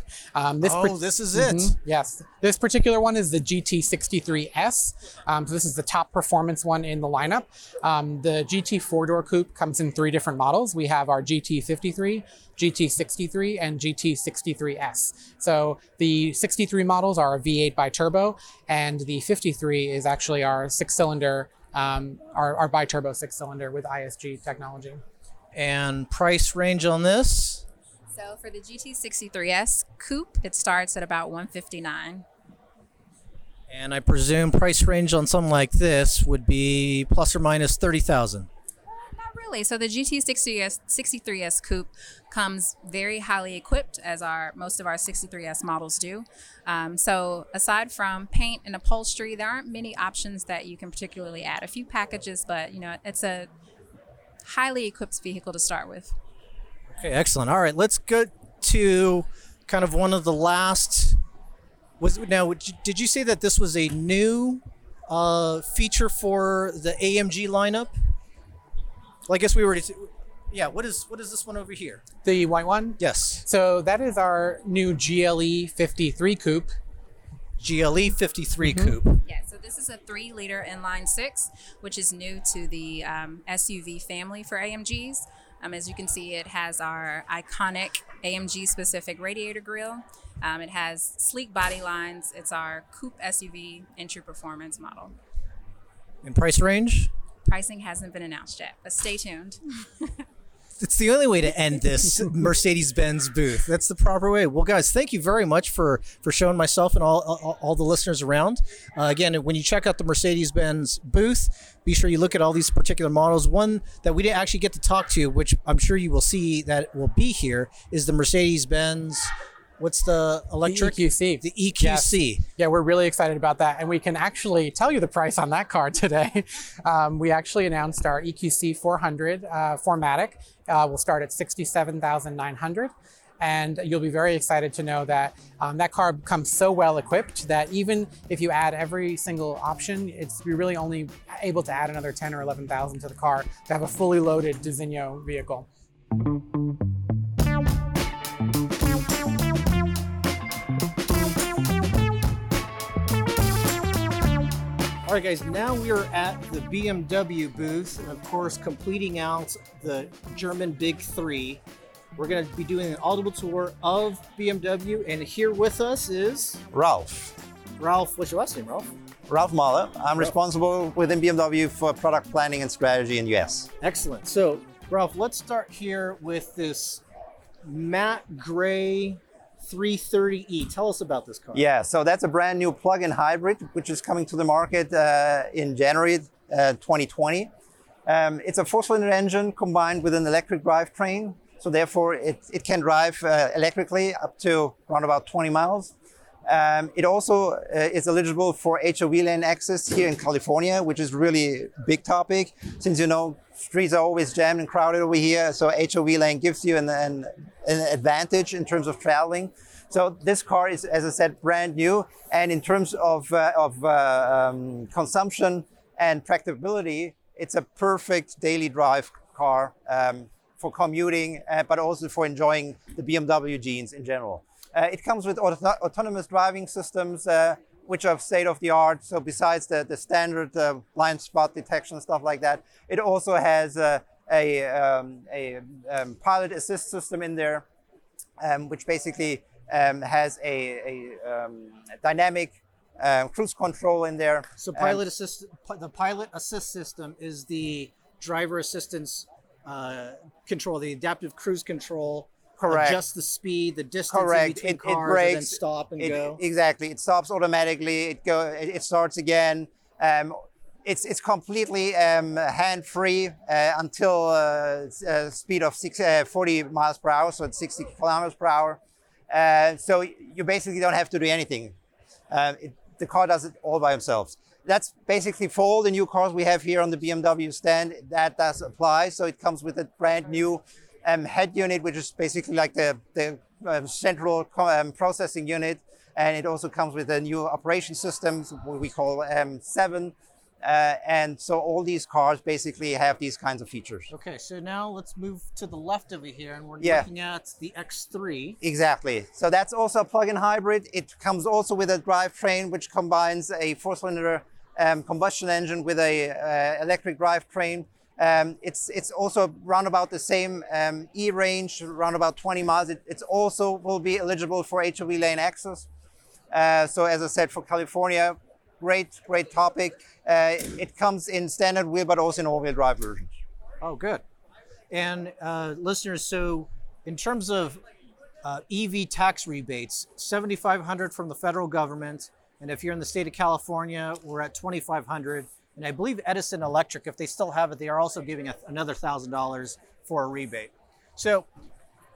This is it. Yes. This particular one is the GT63S. So this is the top performance one in the lineup. The GT four-door coupe comes in three different models. We have our GT53, GT63, and GT63S. So the 63 models are a V8 bi-turbo, and the 53 is actually our six-cylinder, our bi-turbo six-cylinder with ISG technology. And price range on this? So for the GT63S coupe, it starts at about $159,000. And I presume price range on something like this would be plus or minus $30,000. Not really. So the GT63S coupe comes very highly equipped, as most of our 63S models do. So aside from paint and upholstery, there aren't many options that you can particularly add. A few packages, but it's a highly equipped vehicle to start with. Okay, excellent. All right, let's go to kind of one of the last. Now, did you say that this was a new feature for the AMG lineup? Well, I guess we were. Yeah. What is this one over here? The white one. Yes. So that is our new GLE 53 coupe. GLE 53 coupe. Yeah. So this is a 3-liter inline six, which is new to the SUV family for AMGs. As you can see, it has our iconic AMG-specific radiator grille. It has sleek body lines. It's our coupe SUV entry performance model. And price range? Pricing hasn't been announced yet, but stay tuned. It's the only way to end this Mercedes-Benz booth. That's the proper way. Well, guys, thank you very much for showing myself and all the listeners around. Again, when you check out the Mercedes-Benz booth, be sure you look at all these particular models. One that we didn't actually get to talk to, which I'm sure you will see that will be here, is the Mercedes-Benz. What's the electric? The EQC. The EQC. Yes. Yeah, we're really excited about that. And we can actually tell you the price on that car today. We actually announced our EQC 400 4MATIC. Will start at $67,900. And you'll be very excited to know that that car comes so well equipped that even if you add every single option, you're really only able to add another $10,000 or $11,000 to the car to have a fully loaded Designo vehicle. All right, guys, now we are at the BMW booth, and of course, completing out the German Big Three. We're going to be doing an audible tour of BMW, and here with us is... Ralph. Ralph, what's your last name, Ralph? Ralph Mahler. I'm responsible within BMW for product planning and strategy in US. Excellent. So, Ralph, let's start here with this matte gray 330e. Tell us about this car. Yeah, so that's a brand new plug-in hybrid, which is coming to the market in January 2020. It's a four-cylinder engine combined with an electric drivetrain. So therefore, it can drive electrically up to around about 20 miles. It also is eligible for HOV lane access here in California, which is really a big topic, since streets are always jammed and crowded over here. So HOV lane gives you an advantage in terms of traveling. So this car is, as I said, brand new, and in terms of consumption and tractability, it's a perfect daily drive car for commuting, but also for enjoying the BMW genes in general. It comes with autonomous driving systems, which are state-of-the-art. So besides the standard blind spot detection and stuff like that, it also has a pilot assist system in there, which basically has a dynamic cruise control in there. So the pilot assist system is the driver assistance control, the adaptive cruise control. Correct. Adjust the speed, the distance in between cars, breaks, and then stop and go. Exactly. It stops automatically. It starts again. It's completely hand-free until a speed of 40 miles per hour, so it's 60 kilometers per hour. So you basically don't have to do anything. The car does it all by themselves. That's basically for all the new cars we have here on the BMW stand. That does apply. So it comes with a brand new head unit, which is basically like the central processing unit, and it also comes with a new operation system, what we call M7, And so all these cars basically have these kinds of features. Okay, so now let's move to the left over here, and we're looking at the X3. Exactly. So that's also a plug-in hybrid. It comes also with a drivetrain, which combines a four-cylinder combustion engine with a electric drivetrain. It's also around about the same E-range, around about 20 miles. It's also will be eligible for HOV lane access. So as I said, for California, great topic. It comes in standard wheel, but also in all-wheel drive versions. Oh, good. And listeners, so in terms of EV tax rebates, $7,500 from the federal government. And if you're in the state of California, we're at $2,500. And I believe Edison Electric, if they still have it, they are also giving another $1,000 for a rebate. So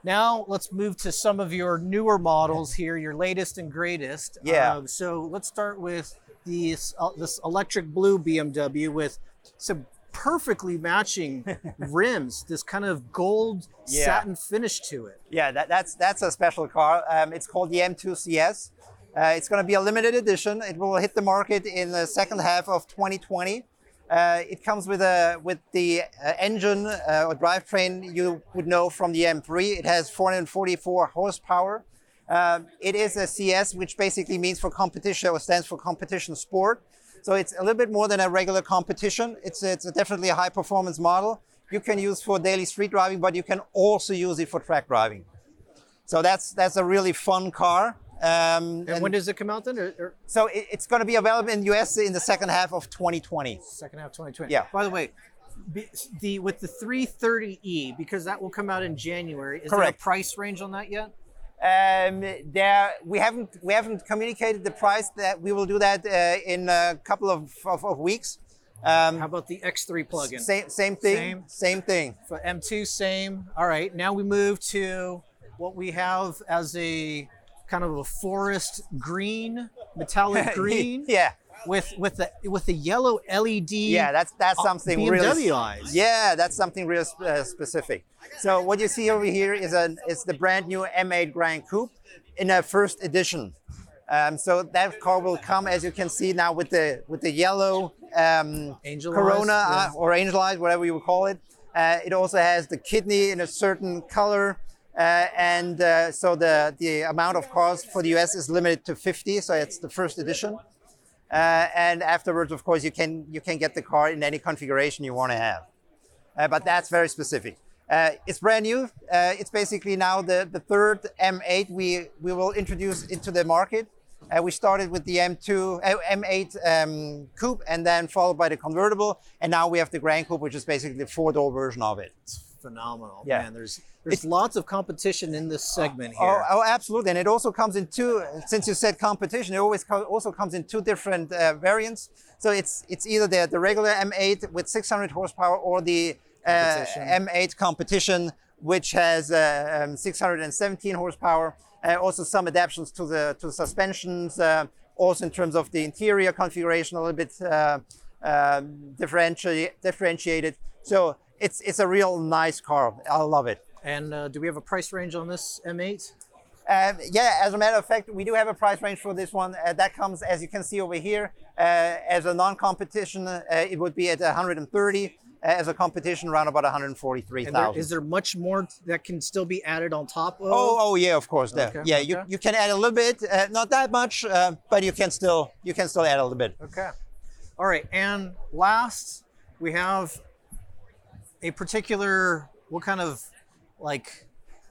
now let's move to some of your newer models here, your latest and greatest. Yeah. So let's start with this electric blue BMW with some perfectly matching rims, this kind of gold satin finish to it. Yeah, that's a special car. It's called the M2CS. It's going to be a limited edition. It will hit the market in the second half of 2020. It comes with the engine or drivetrain you would know from the M3. It has 444 horsepower. It is a CS, which basically means for competition, or stands for competition sport. So it's a little bit more than a regular competition. It's definitely a high performance model. You can use for daily street driving, but you can also use it for track driving. So that's a really fun car. And when does it come out then? So it's going to be available in the US in the second half of 2020. Second half 2020. Yeah. By the way, with the 330E, because that will come out in January, is there a price range on that yet? We haven't communicated the price. That we will do that in a couple of weeks. How about the X3 plug-in? Same thing. For M2, same. All right. Now we move to what we have as a kind of a forest green, metallic green. Yeah. With the yellow LED. Yeah, that's something BMW really eyes. Yeah, that's something real specific. So what you see over here is the brand new M8 Grand Coupe in a first edition. So that car will come, as you can see now, with the yellow angel Corona eyes, or angel eyes, whatever you would call it. It also has the kidney in a certain color. So the amount of cars for the US is limited to 50. So it's the first edition. And afterwards, of course, you can get the car in any configuration you want to have. But that's very specific. It's brand new. It's basically now the third M8 we will introduce into the market. We started with the M8 coupe, and then followed by the convertible. And now we have the Grand Coupe, which is basically the four-door version of it. It's phenomenal. Yeah. Man, there's lots of competition in this segment here. Oh, absolutely. And it also comes in two, since you said competition, it always also comes in two different variants. So it's either the regular M8 with 600 horsepower, or the M8 competition, which has 617 horsepower. Also some adaptations to the suspensions, also in terms of the interior configuration, a little bit differentiated. So it's a real nice car. I love it. And do we have a price range on this M8? As a matter of fact, we do have a price range for this one. That comes, as you can see over here, as a non-competition, it would be at 130. As a competition, around about 143,000. Is there much more that can still be added on top of? Oh yeah, of course. Okay, yeah, okay. You can add a little bit, not that much, but you can still add a little bit. Okay. All right. And last, we have a particular, what kind of like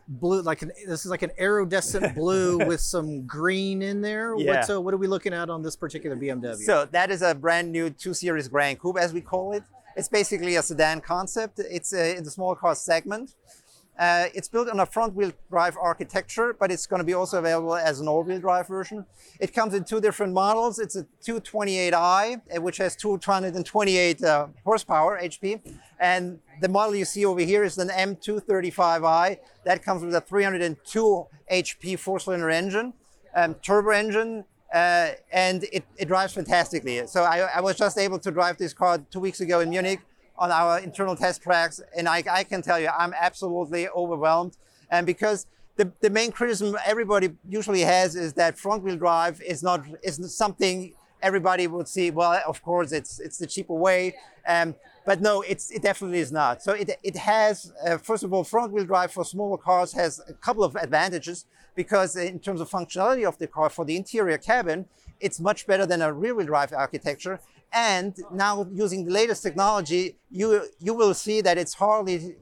blue? This is like an iridescent blue with some green in there. Yeah. What are we looking at on this particular BMW? So that is a brand new 2 Series Grand Coupe, as we call it. It's basically a sedan concept. It's in the small car segment. It's built on a front-wheel drive architecture, but it's going to be also available as an all-wheel drive version. It comes in two different models. It's a 228i, which has 228 horsepower, HP. And the model you see over here is an M235i. That comes with a 302 HP four-cylinder engine, turbo engine. And it drives fantastically. So I was just able to drive this car 2 weeks ago in Munich on our internal test tracks, and I can tell you, I'm absolutely overwhelmed. And because the main criticism everybody usually has is that front-wheel drive is something everybody would see, well, of course, it's the cheaper way. But no, it definitely is not. So it has, first of all, front-wheel drive for smaller cars has a couple of advantages, because in terms of functionality of the car for the interior cabin, it's much better than a rear-wheel drive architecture. And now using the latest technology, you will see that it's going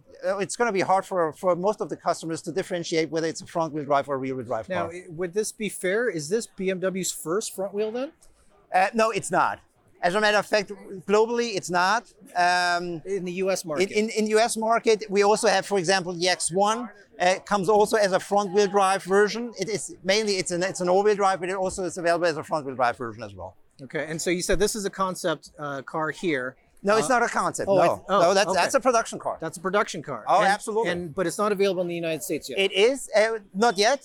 to be hard for most of the customers to differentiate whether it's a front-wheel drive or rear-wheel drive car. Now, would this be fair? Is this BMW's first front-wheel then? No, it's not. As a matter of fact, globally, it's not. In the U.S. market? In U.S. market, we also have, for example, the X1. Comes also as a front-wheel drive version. It is mainly, it's an all-wheel drive, but it also is available as a front-wheel drive version as well. Okay, and so you said this is a concept car here. No, it's not a concept. That's a production car. That's a production car. Oh, absolutely. But it's not available in the United States yet. It is not yet.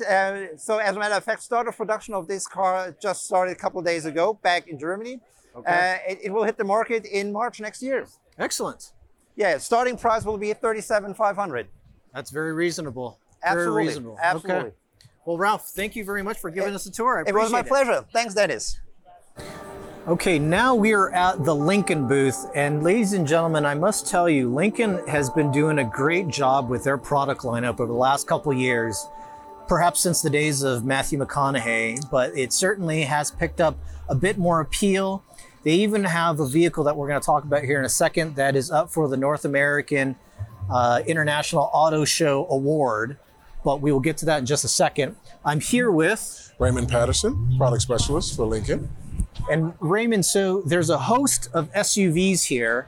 So, as a matter of fact, start of production of this car just started a couple of days ago back in Germany. Okay. It will hit the market in March next year. Excellent. Yeah, starting price will be $37,500. That's very reasonable. Absolutely. Very reasonable. Absolutely. Okay. Well, Ralph, thank you very much for giving us a tour. I appreciate it. It was my pleasure. Thanks, Dennis. Okay, now we are at the Lincoln booth, and ladies and gentlemen, I must tell you, Lincoln has been doing a great job with their product lineup over the last couple of years, perhaps since the days of Matthew McConaughey, but it certainly has picked up a bit more appeal. They even have a vehicle that we're going to talk about here in a second that is up for the North American International Auto Show Award, but we will get to that in just a second. I'm here with Raymond Patterson, product specialist for Lincoln. And Raymond, so there's a host of SUVs here.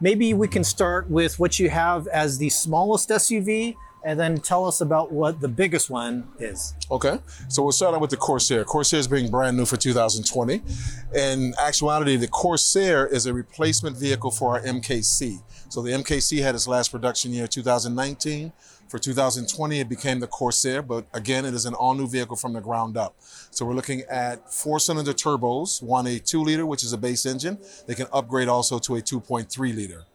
Maybe we can start with what you have as the smallest SUV, and then tell us about what the biggest one is. Okay, so we'll start out with the Corsair. Corsair is being brand new for 2020. In actuality, the Corsair is a replacement vehicle for our MKC. So the MKC had its last production year, 2019. For 2020, it became the Corsair, but again, it is an all-new vehicle from the ground up. So we're looking at four-cylinder turbos, one a 2-liter, which is a base engine. They can upgrade also to a 2.3-liter.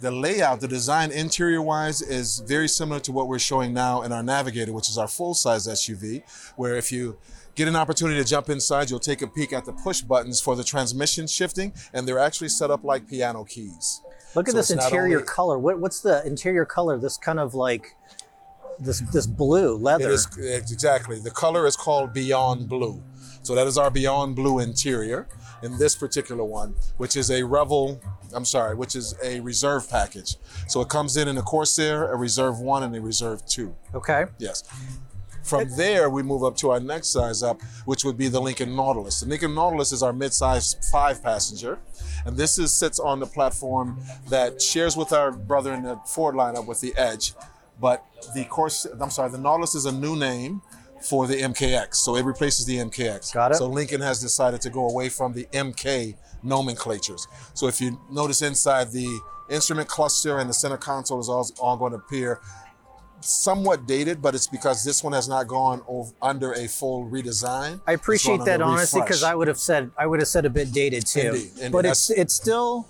The layout, the design interior-wise, is very similar to what we're showing now in our Navigator, which is our full-size SUV, where if you get an opportunity to jump inside, you'll take a peek at the push buttons for the transmission shifting, and they're actually set up like piano keys. Look at this interior color. What's the interior color? This kind of like this blue leather. It is, exactly. The color is called Beyond Blue. So that is our Beyond Blue interior in this particular one, which is a reserve package. So it comes in a Corsair, a Reserve 1, and a Reserve 2. Okay. Yes. From there, we move up to our next size up, which would be the Lincoln Nautilus. The Lincoln Nautilus is our mid-size 5-passenger, and this sits on the platform that shares with our brother in the Ford lineup with the Edge. But the Nautilus is a new name for the MKX, so it replaces the MKX. Got it. So Lincoln has decided to go away from the MK nomenclatures. So if you notice inside, the instrument cluster and the center console is all going to appear somewhat dated, but it's because this one has not gone under a full redesign. I appreciate that, honestly, because I would have said a bit dated too. Indeed. But it's still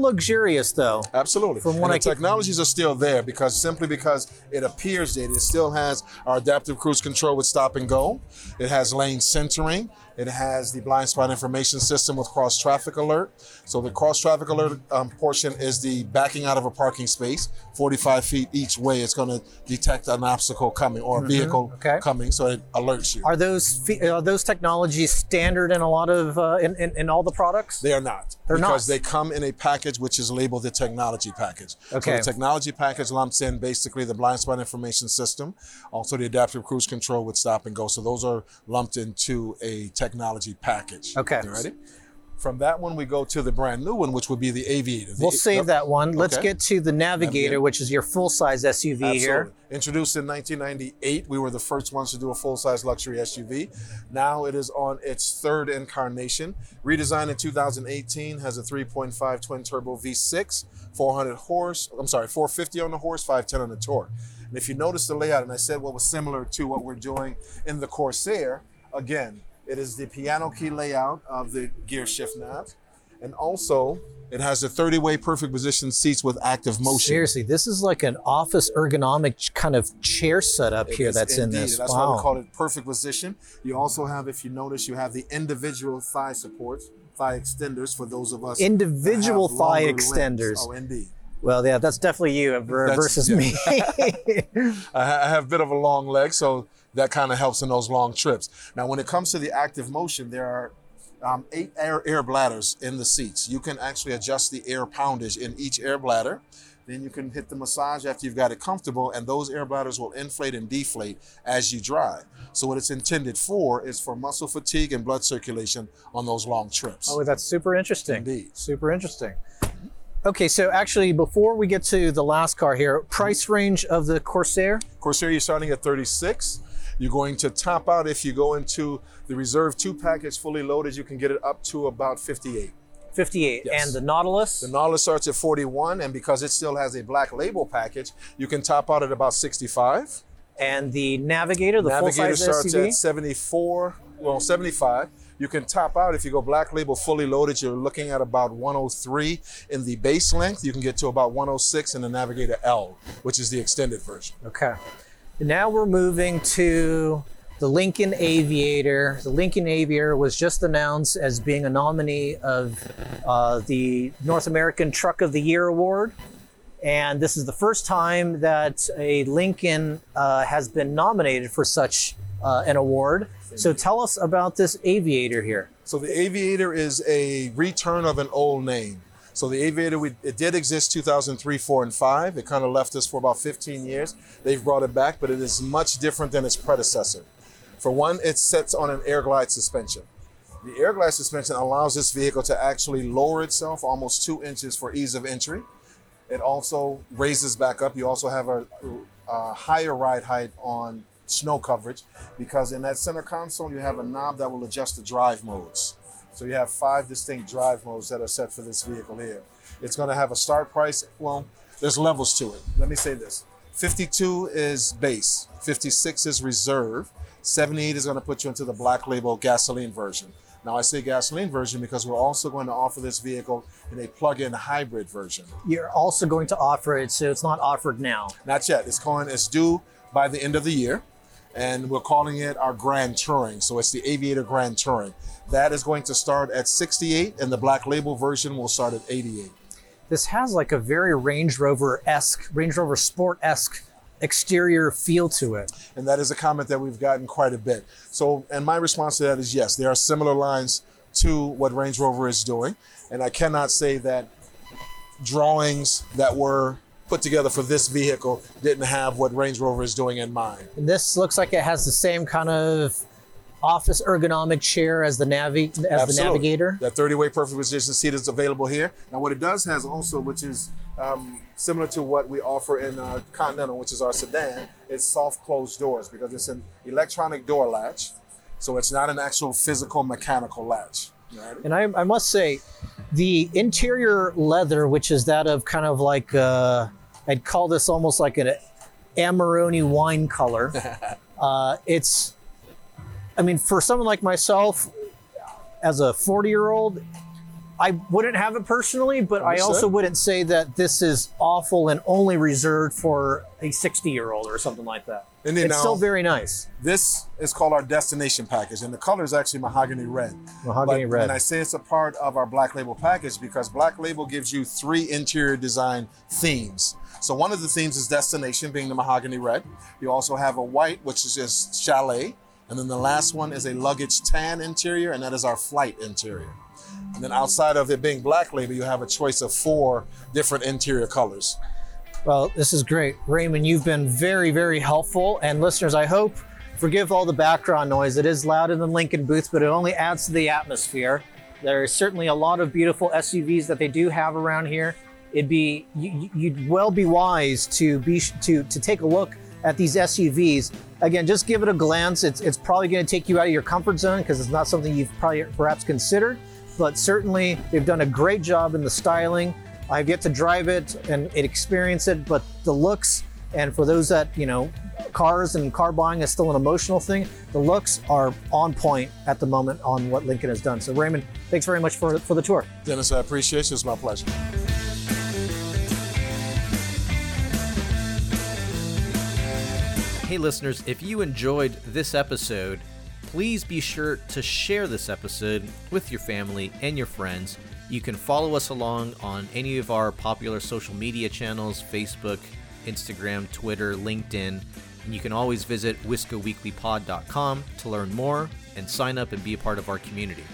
luxurious though. Absolutely. From what the technologies are still there, because it appears dated. It still has our adaptive cruise control with stop and go. It has lane centering. It has the blind spot information system with cross traffic alert. So the cross traffic alert portion is the backing out of a parking space, 45 feet each way. It's going to detect an obstacle coming or a vehicle coming, so it alerts you. Are those technologies standard in a lot of in all the products? They are not. Because they come in a package which is labeled the technology package. Okay. So the technology package lumps in basically the blind spot information system, also the adaptive cruise control with stop and go. So those are lumped into a technology package. Okay. You ready? From that one, we go to the brand new one, which would be the Aviator. We'll save that one. Let's get to the Navigator, which is your full-size SUV. Absolutely. Here. Introduced in 1998, we were the first ones to do a full-size luxury SUV. Now it is on its third incarnation. Redesigned in 2018, has a 3.5 twin-turbo V6, 450 on the horse, 510 on the torque. And if you notice the layout, and I said what was similar to what we're doing in the Corsair, again, it is the piano key layout of the gear shift knobs. And also, it has a 30-way perfect position seats with active motion. Seriously, this is like an office ergonomic kind of chair setup here that's in this. That's why we call it perfect position. You also have, if you notice, you have the individual thigh supports, thigh extenders for those of us. Individual thigh extenders. Oh, indeed. Well, yeah, that's definitely you versus me. I have a bit of a long leg, so that kind of helps in those long trips. Now, when it comes to the active motion, there are 8 air bladders in the seats. You can actually adjust the air poundage in each air bladder. Then you can hit the massage after you've got it comfortable, and those air bladders will inflate and deflate as you drive. So what it's intended for is for muscle fatigue and blood circulation on those long trips. Oh, that's super interesting. Indeed. Super interesting. Okay, so actually, before we get to the last car here, price range of the Corsair? Corsair, you're starting at $36,000. You're going to top out, if you go into the Reserve 2 package fully loaded, you can get it up to about $58,000. $58,000, yes. And the Nautilus? The Nautilus starts at $41,000, and because it still has a black label package, you can top out at about $65,000. And the Navigator, the full-size SUV? Navigator starts at $75,000. You can top out, if you go black label fully loaded, you're looking at about $103,000 in the base length. You can get to about $106,000 in the Navigator L, which is the extended version. Okay. Now we're moving to the Lincoln Aviator. The Lincoln Aviator was just announced as being a nominee of the North American Truck of the Year Award. And this is the first time that a Lincoln has been nominated for such an award. So tell us about this Aviator here. So the Aviator is a return of an old name. So the Aviator, it did exist 2003, 4, and 5. It kind of left us for about 15 years. They've brought it back, but it is much different than its predecessor. For one, it sits on an air glide suspension. The air glide suspension allows this vehicle to actually lower itself almost 2 inches for ease of entry. It also raises back up. You also have a higher ride height on snow coverage, because in that center console, you have a knob that will adjust the drive modes. So you have 5 distinct drive modes that are set for this vehicle here. It's going to have a start price. Well, there's levels to it. Let me say this. $52,000 is base. $56,000 is reserve. $78,000 is going to put you into the black label gasoline version. Now, I say gasoline version because we're also going to offer this vehicle in a plug-in hybrid version. You're also going to offer it, so it's not offered now. Not yet. It's due by the end of the year. And we're calling it our Grand Touring. So it's the Aviator Grand Touring. That is going to start at $68,000, and the black label version will start at $88,000. This has like a very Range Rover Sport-esque exterior feel to it. And that is a comment that we've gotten quite a bit. So, and my response to that is yes, there are similar lines to what Range Rover is doing. And I cannot say that drawings that were put together for this vehicle didn't have what Range Rover is doing in mind. And this looks like it has the same kind of office ergonomic chair as the Navigator. That 30-way perfect position seat is available here. Now, what it does has also, which is similar to what we offer in Continental, which is our sedan, is soft closed doors, because it's an electronic door latch, so it's not an actual physical mechanical latch. Right. And I must say, the interior leather, which is that of kind of like I'd call this almost like an Amarone wine color. For someone like myself, as a 40-year-old, I wouldn't have it personally, but I also wouldn't say that this is awful and only reserved for a 60-year-old or something like that. And it's still very nice. This is called our destination package, and the color is actually mahogany red. Mahogany red. And I say it's a part of our black label package because black label gives you 3 interior design themes. So one of the themes is destination, being the mahogany red. You also have a white, which is just chalet. And then the last one is a luggage tan interior, and that is our flight interior. And then outside of it being black label, you have a choice of 4 different interior colors. Well, this is great. Raymond, you've been very, very helpful. And listeners, I hope, forgive all the background noise. It is loud in the Lincoln booth, but it only adds to the atmosphere. There is certainly a lot of beautiful SUVs that they do have around here. You'd well be wise to take a look at these SUVs. Again, just give it a glance. It's probably gonna take you out of your comfort zone because it's not something you've probably perhaps considered, but certainly they've done a great job in the styling. I've yet to drive it and experience it, but the looks, and for those that at cars and car buying is still an emotional thing, the looks are on point at the moment on what Lincoln has done. So Raymond, thanks very much for the tour. Dennis, I appreciate you. It's my pleasure. Hey listeners, if you enjoyed this episode, please be sure to share this episode with your family and your friends. You can follow us along on any of our popular social media channels, Facebook, Instagram, Twitter, LinkedIn, and you can always visit WiscoWeeklyPod.com to learn more and sign up and be a part of our community.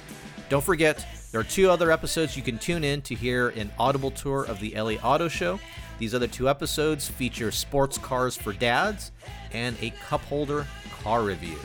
Don't forget, there are two other episodes you can tune in to hear an audible tour of the LA Auto Show. These other two episodes feature sports cars for dads and a cup holder car review.